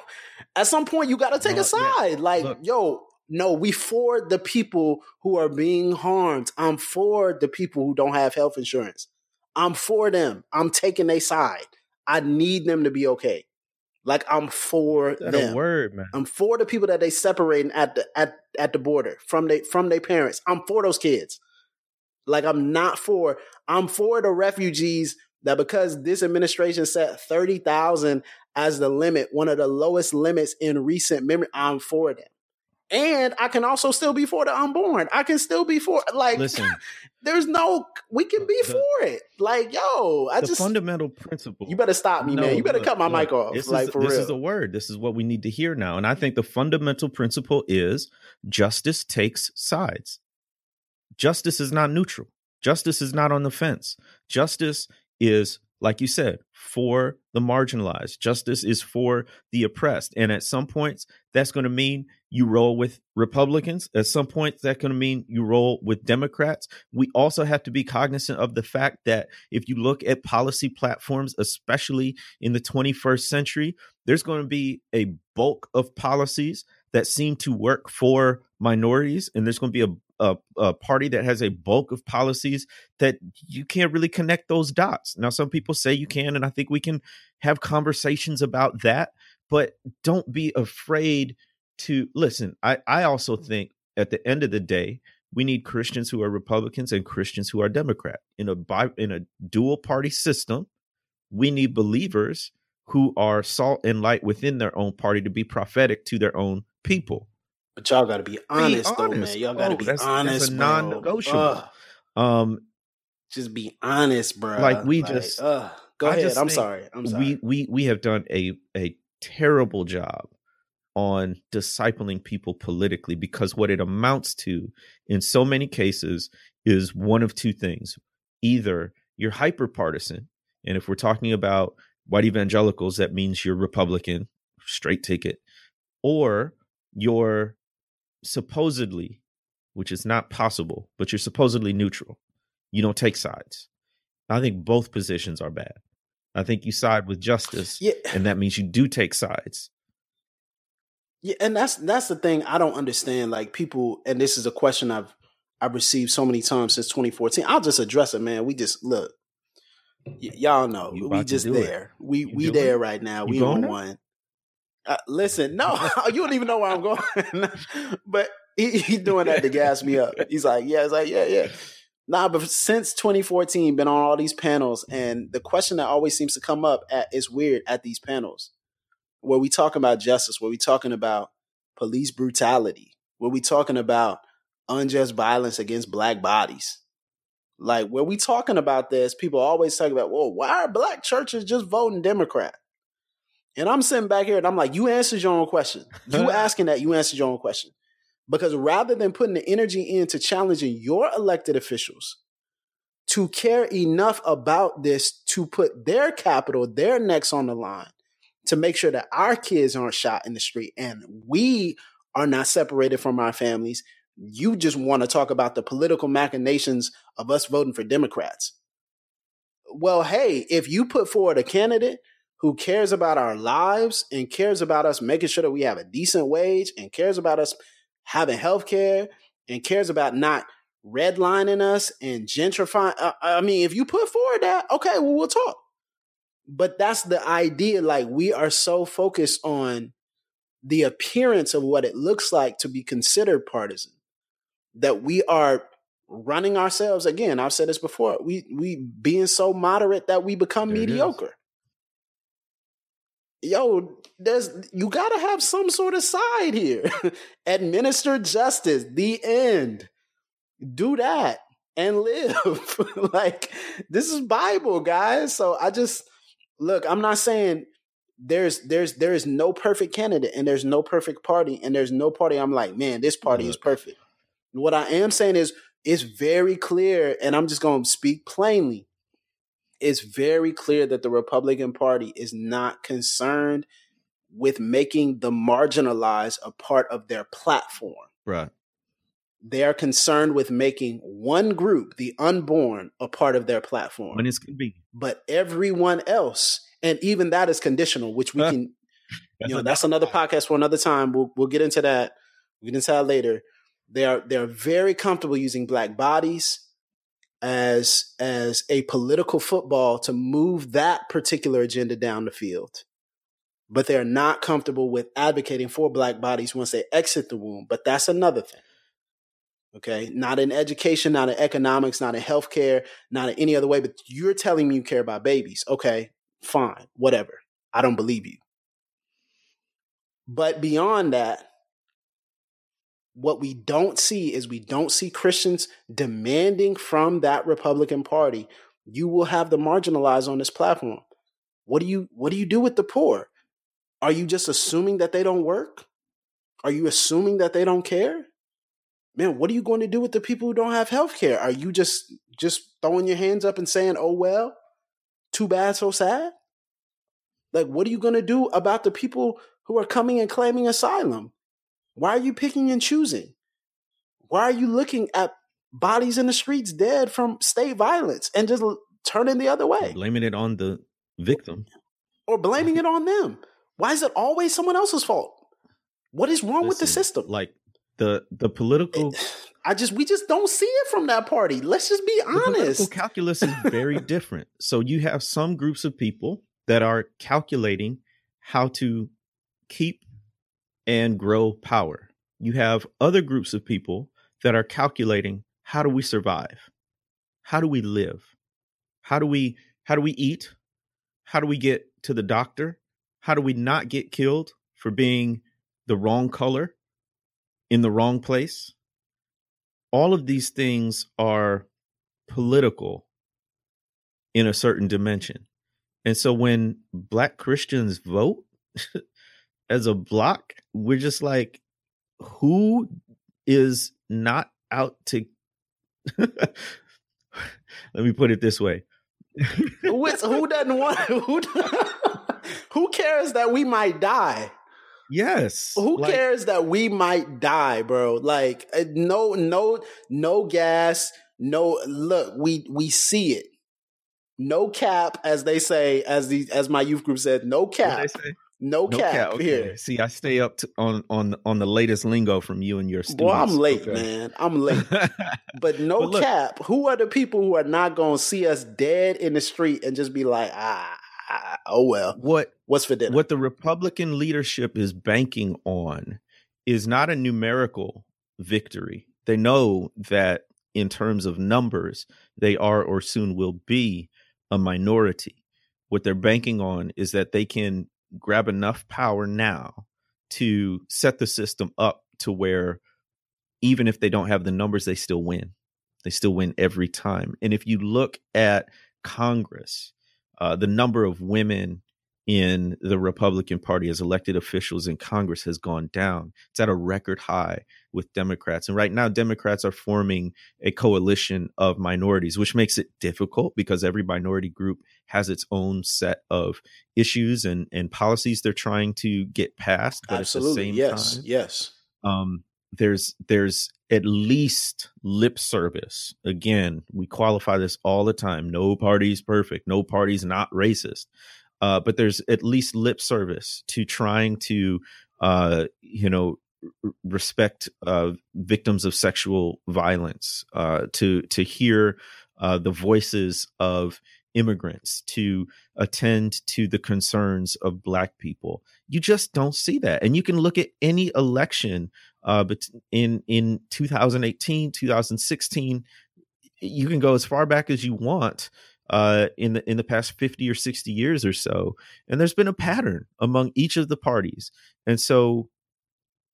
At some point you got to take no, a side. Yeah. Like, look. Yo, no, we for the people who are being harmed. I'm for the people who don't have health insurance. I'm for them. I'm taking a side. I need them to be okay. Like, I'm for that them. A word, man. I'm for the people that they separating at the at, at the border from they from their parents. I'm for those kids. Like, I'm not for, I'm for the refugees that because this administration set thirty thousand as the limit, one of the lowest limits in recent memory, I'm for them. And I can also still be for the unborn. I can still be for, like, listen, there's no, we can be the, for it. Like, yo, I the just. Fundamental principle. You better stop me, no, man. You better look, cut my look, mic off. This like, is, for this real. This is the word. This is what we need to hear now. And I think the fundamental principle is justice takes sides. Justice is not neutral. Justice is not on the fence. Justice is, like you said, for the marginalized. Justice is for the oppressed. And at some points, that's going to mean you roll with Republicans. At some points, that's going to mean you roll with Democrats. We also have to be cognizant of the fact that if you look at policy platforms, especially in the twenty-first century, there's going to be a bulk of policies that seem to work for minorities. And there's going to be a A, a party that has a bulk of policies that you can't really connect those dots. Now, some people say you can, and I think we can have conversations about that, but don't be afraid to listen. I, I also think at the end of the day, we need Christians who are Republicans and Christians who are Democrat. In a bi, in a dual party system, we need believers who are salt and light within their own party to be prophetic to their own people. But y'all got to be honest, be honest, though, man. Y'all got to oh, be that's, honest, that's a non-negotiable. Um, just be honest, bro. Like we like, just uh, go I ahead. I'm sorry. I'm sorry. We we we have done a a terrible job on discipling people politically, because what it amounts to in so many cases is one of two things. Either you're hyper partisan, and if we're talking about white evangelicals, that means you're Republican, straight ticket, or you're supposedly, which is not possible, but you're supposedly neutral. You don't take sides. I think both positions are bad. I think you side with justice, yeah. and that means you do take sides. Yeah, and that's that's the thing I don't understand. Like people, and this is a question I've I've received so many times since twenty fourteen. I'll just address it, man. We just look, y- y'all know you we just there. It. We you we there it? Right now. You we on one. Uh, listen, no, you don't even know where I'm going, but he's he doing that to gas me up. He's like, yeah, it's like, yeah, yeah. Nah, but since twenty fourteen, been on all these panels, and the question that always seems to come up at is weird at these panels, where we talking about justice, where we talking about police brutality, where we talking about unjust violence against black bodies, like where we talking about this, people always talk about, well, why are black churches just voting Democrat? And I'm sitting back here and I'm like, you answered your own question. You asking that, you answered your own question. Because rather than putting the energy into challenging your elected officials to care enough about this, to put their capital, their necks on the line, to make sure that our kids aren't shot in the street and we are not separated from our families, you just want to talk about the political machinations of us voting for Democrats. Well, hey, if you put forward a candidate who cares about our lives and cares about us making sure that we have a decent wage and cares about us having health care and cares about not redlining us and gentrifying. I, I mean, if you put forward that, okay, well, we'll talk. But that's the idea. Like, we are so focused on the appearance of what it looks like to be considered partisan that we are running ourselves. Again, I've said this before. We, we being so moderate that we become there mediocre. Yo, there's you gotta have some sort of side here. Administer justice, the end. Do that and live. Like, this is Bible, guys. So I just look, I'm not saying there's there's there is no perfect candidate and there's no perfect party, and there's no party I'm like, man, this party mm-hmm. is perfect. What I am saying is it's very clear, and I'm just gonna speak plainly. It's very clear that the Republican Party is not concerned with making the marginalized a part of their platform. Right. They are concerned with making one group, the unborn, a part of their platform. When it's convenient. But everyone else, and even that is conditional, which we can, that's you know, that's another podcast for another time. We'll we'll get into that. We'll get into that later. They are they're very comfortable using black bodies as as a political football to move that particular agenda down the field. But they're not comfortable with advocating for black bodies once they exit the womb. But that's another thing. Okay? Not in education, not in economics, not in healthcare, not in any other way. But you're telling me you care about babies. Okay, fine, whatever. I don't believe you. But beyond that, what we don't see is we don't see Christians demanding from that Republican Party, you will have the marginalized on this platform. What do you what do you do with the poor? Are you just assuming that they don't work? Are you assuming that they don't care? Man, what are you going to do with the people who don't have health care? Are you just just throwing your hands up and saying, oh, well, too bad, so sad? Like, what are you going to do about the people who are coming and claiming asylum? Why are you picking and choosing? Why are you looking at bodies in the streets dead from state violence and just turning the other way? Or blaming it on the victim. Or blaming it on them. Why is it always someone else's fault? What is wrong Listen, with the system? Like the the political... I just We just don't see it from that party. Let's just be honest. The political calculus is very different. So you have some groups of people that are calculating how to keep and grow power. You have other groups of people that are calculating, how do we survive? How do we live? How do we how do we eat? How do we get to the doctor? How do we not get killed for being the wrong color in the wrong place? All of these things are political in a certain dimension. And so when Black Christians vote as a block, we're just like, who is not out to... Let me put it this way. Which, who doesn't want... Who, who cares that we might die? Yes. Who like, cares that we might die, bro? Like, no, no, no gas, no... Look, we we see it. No cap, as they say, as the as my youth group said, no cap, no, no cap, cap. Okay. Here. See, I stay up to, on on on the latest lingo from you and your students. Well, I'm late, okay. man. I'm late, but no but look, cap. Who are the people who are not going to see us dead in the street and just be like, ah, ah, oh well. What what's for dinner? What the Republican leadership is banking on is not a numerical victory. They know that in terms of numbers, they are or soon will be a minority. What they're banking on is that they can grab enough power now to set the system up to where even if they don't have the numbers, they still win. They still win every time. And if you look at Congress, uh, the number of women in the Republican Party as elected officials in Congress has gone down. It's at a record high with Democrats. And right now, Democrats are forming a coalition of minorities, which makes it difficult because every minority group has its own set of issues and, and policies they're trying to get passed. But absolutely. At the same yes. time, yes. Um, there's there's at least lip service. Again, we qualify this all the time. No party's perfect. No party's not racist. Uh, but there's at least lip service to trying to, uh, you know, r- respect uh, victims of sexual violence, uh, to to hear uh, the voices of immigrants, to attend to the concerns of Black people. You just don't see that. And you can look at any election uh, but in in two thousand eighteen, two thousand sixteen. You can go as far back as you want. Uh, in the in the past fifty or sixty years or so. And there's been a pattern among each of the parties. And so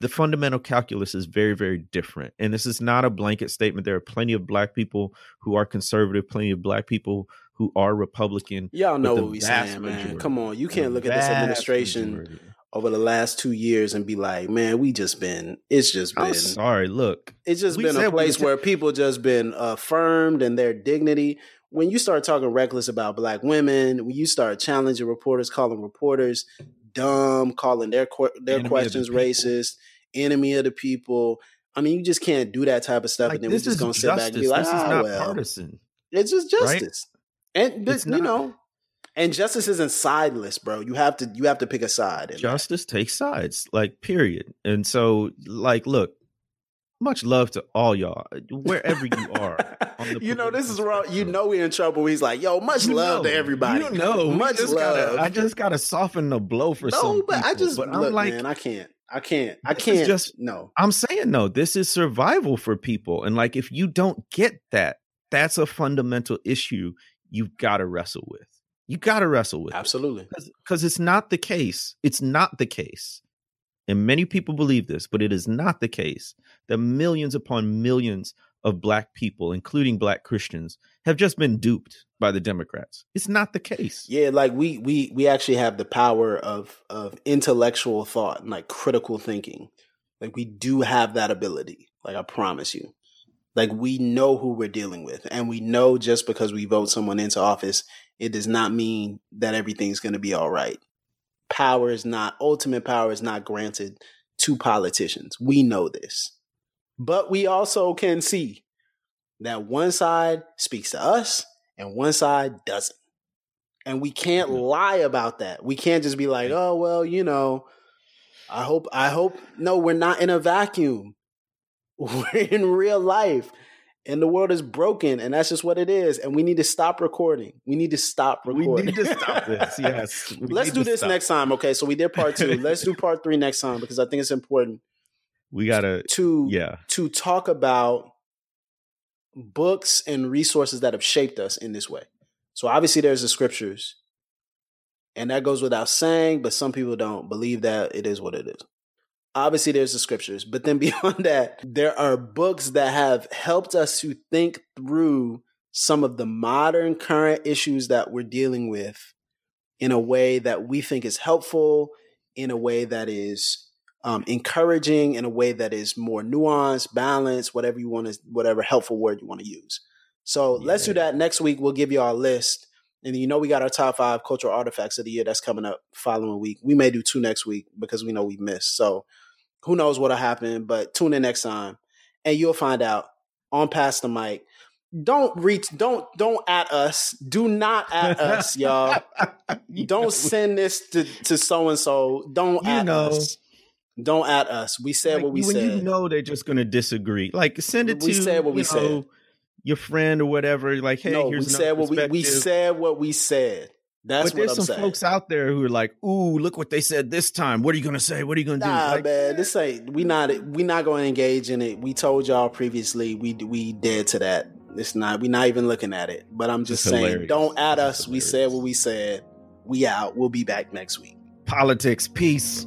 the fundamental calculus is very, very different. And this is not a blanket statement. There are plenty of Black people who are conservative, plenty of Black people who are Republican. Y'all know what we're saying, man. Majority, Come on. You can't look at this administration majority. over the last two years and be like, man, we just been, it's just been. I'm sorry, look. It's just been a place where people just been affirmed in their dignity. When you start talking reckless about Black women, when you start challenging reporters, calling reporters dumb, calling their their questions racist, enemy of the people. I mean, you just can't do that type of stuff. And then we're just going to sit back and be like, oh, well, it's just justice. And, you know, and justice isn't sideless, bro. You have to you have to pick a side. Justice takes sides, like, period. And so, like, look. Much love to all y'all, wherever you are. On the you know, this is wrong. You know we're in trouble. He's like, yo, much you love know, to everybody. You know, much just love. Gotta, I just got to soften the blow for no, some people. But I just, but I'm look, like, man, I can't. I can't. I can't. Just, no. I'm saying, no, this is survival for people. And like, if you don't get that, that's a fundamental issue you've got to wrestle with. You got to wrestle with. Absolutely. Because it. it's not the case. It's not the case. And many people believe this, but it is not the case that millions upon millions of Black people, including Black Christians, have just been duped by the Democrats. It's not the case. Yeah, like we we we actually have the power of of intellectual thought and like critical thinking. Like we do have that ability. Like I promise you. Like we know who we're dealing with, and we know just because we vote someone into office, it does not mean that everything's going to be all right. Power is not, ultimate power is not granted to politicians. We know this. But we also can see that one side speaks to us and one side doesn't. And we can't lie about that. We can't just be like, oh, well, you know, I hope, I hope, no, we're not in a vacuum. We're in real life and the world is broken, and that's just what it is. And we need to stop recording. We need to stop recording. We need to stop this, yes. We Let's do this stop. next time, okay? So we did part two. Let's do part three next time because I think it's important We gotta, to, yeah. to talk about books and resources that have shaped us in this way. So obviously there's the scriptures, and that goes without saying, but some people don't believe that. It is what it is. Obviously, there's the scriptures, but then beyond that, there are books that have helped us to think through some of the modern current issues that we're dealing with in a way that we think is helpful, in a way that is um, encouraging, in a way that is more nuanced, balanced, whatever you want to, whatever helpful word you want to use. So yeah. let's do that next week. We'll give you our list. And you know, we got our top five cultural artifacts of the year that's coming up following week. We may do two next week because we know we missed. So who knows what'll happen, but tune in next time and you'll find out on Pass the Mic. Don't reach, don't, don't at us. Do not at us, y'all. Don't send this to, to so-and-so. Don't you at know. us. Don't at us. We said like, what we when said. You know they're just going to disagree. Like send it we to said what we know, said. your friend or whatever. Like, hey, no, here's we said what we, we said what we said. That's but what I'm saying. But there's some folks out there who are like, ooh, look what they said this time. What are you going to say? What are you going to do? Nah, like, man, this ain't, we not, we not going to engage in it. We told y'all previously, we we dead to that. It's not, we're not even looking at it, but I'm just That's saying, hilarious. don't at That's us. Hilarious. We said what we said. We out. We'll be back next week. Politics. Peace.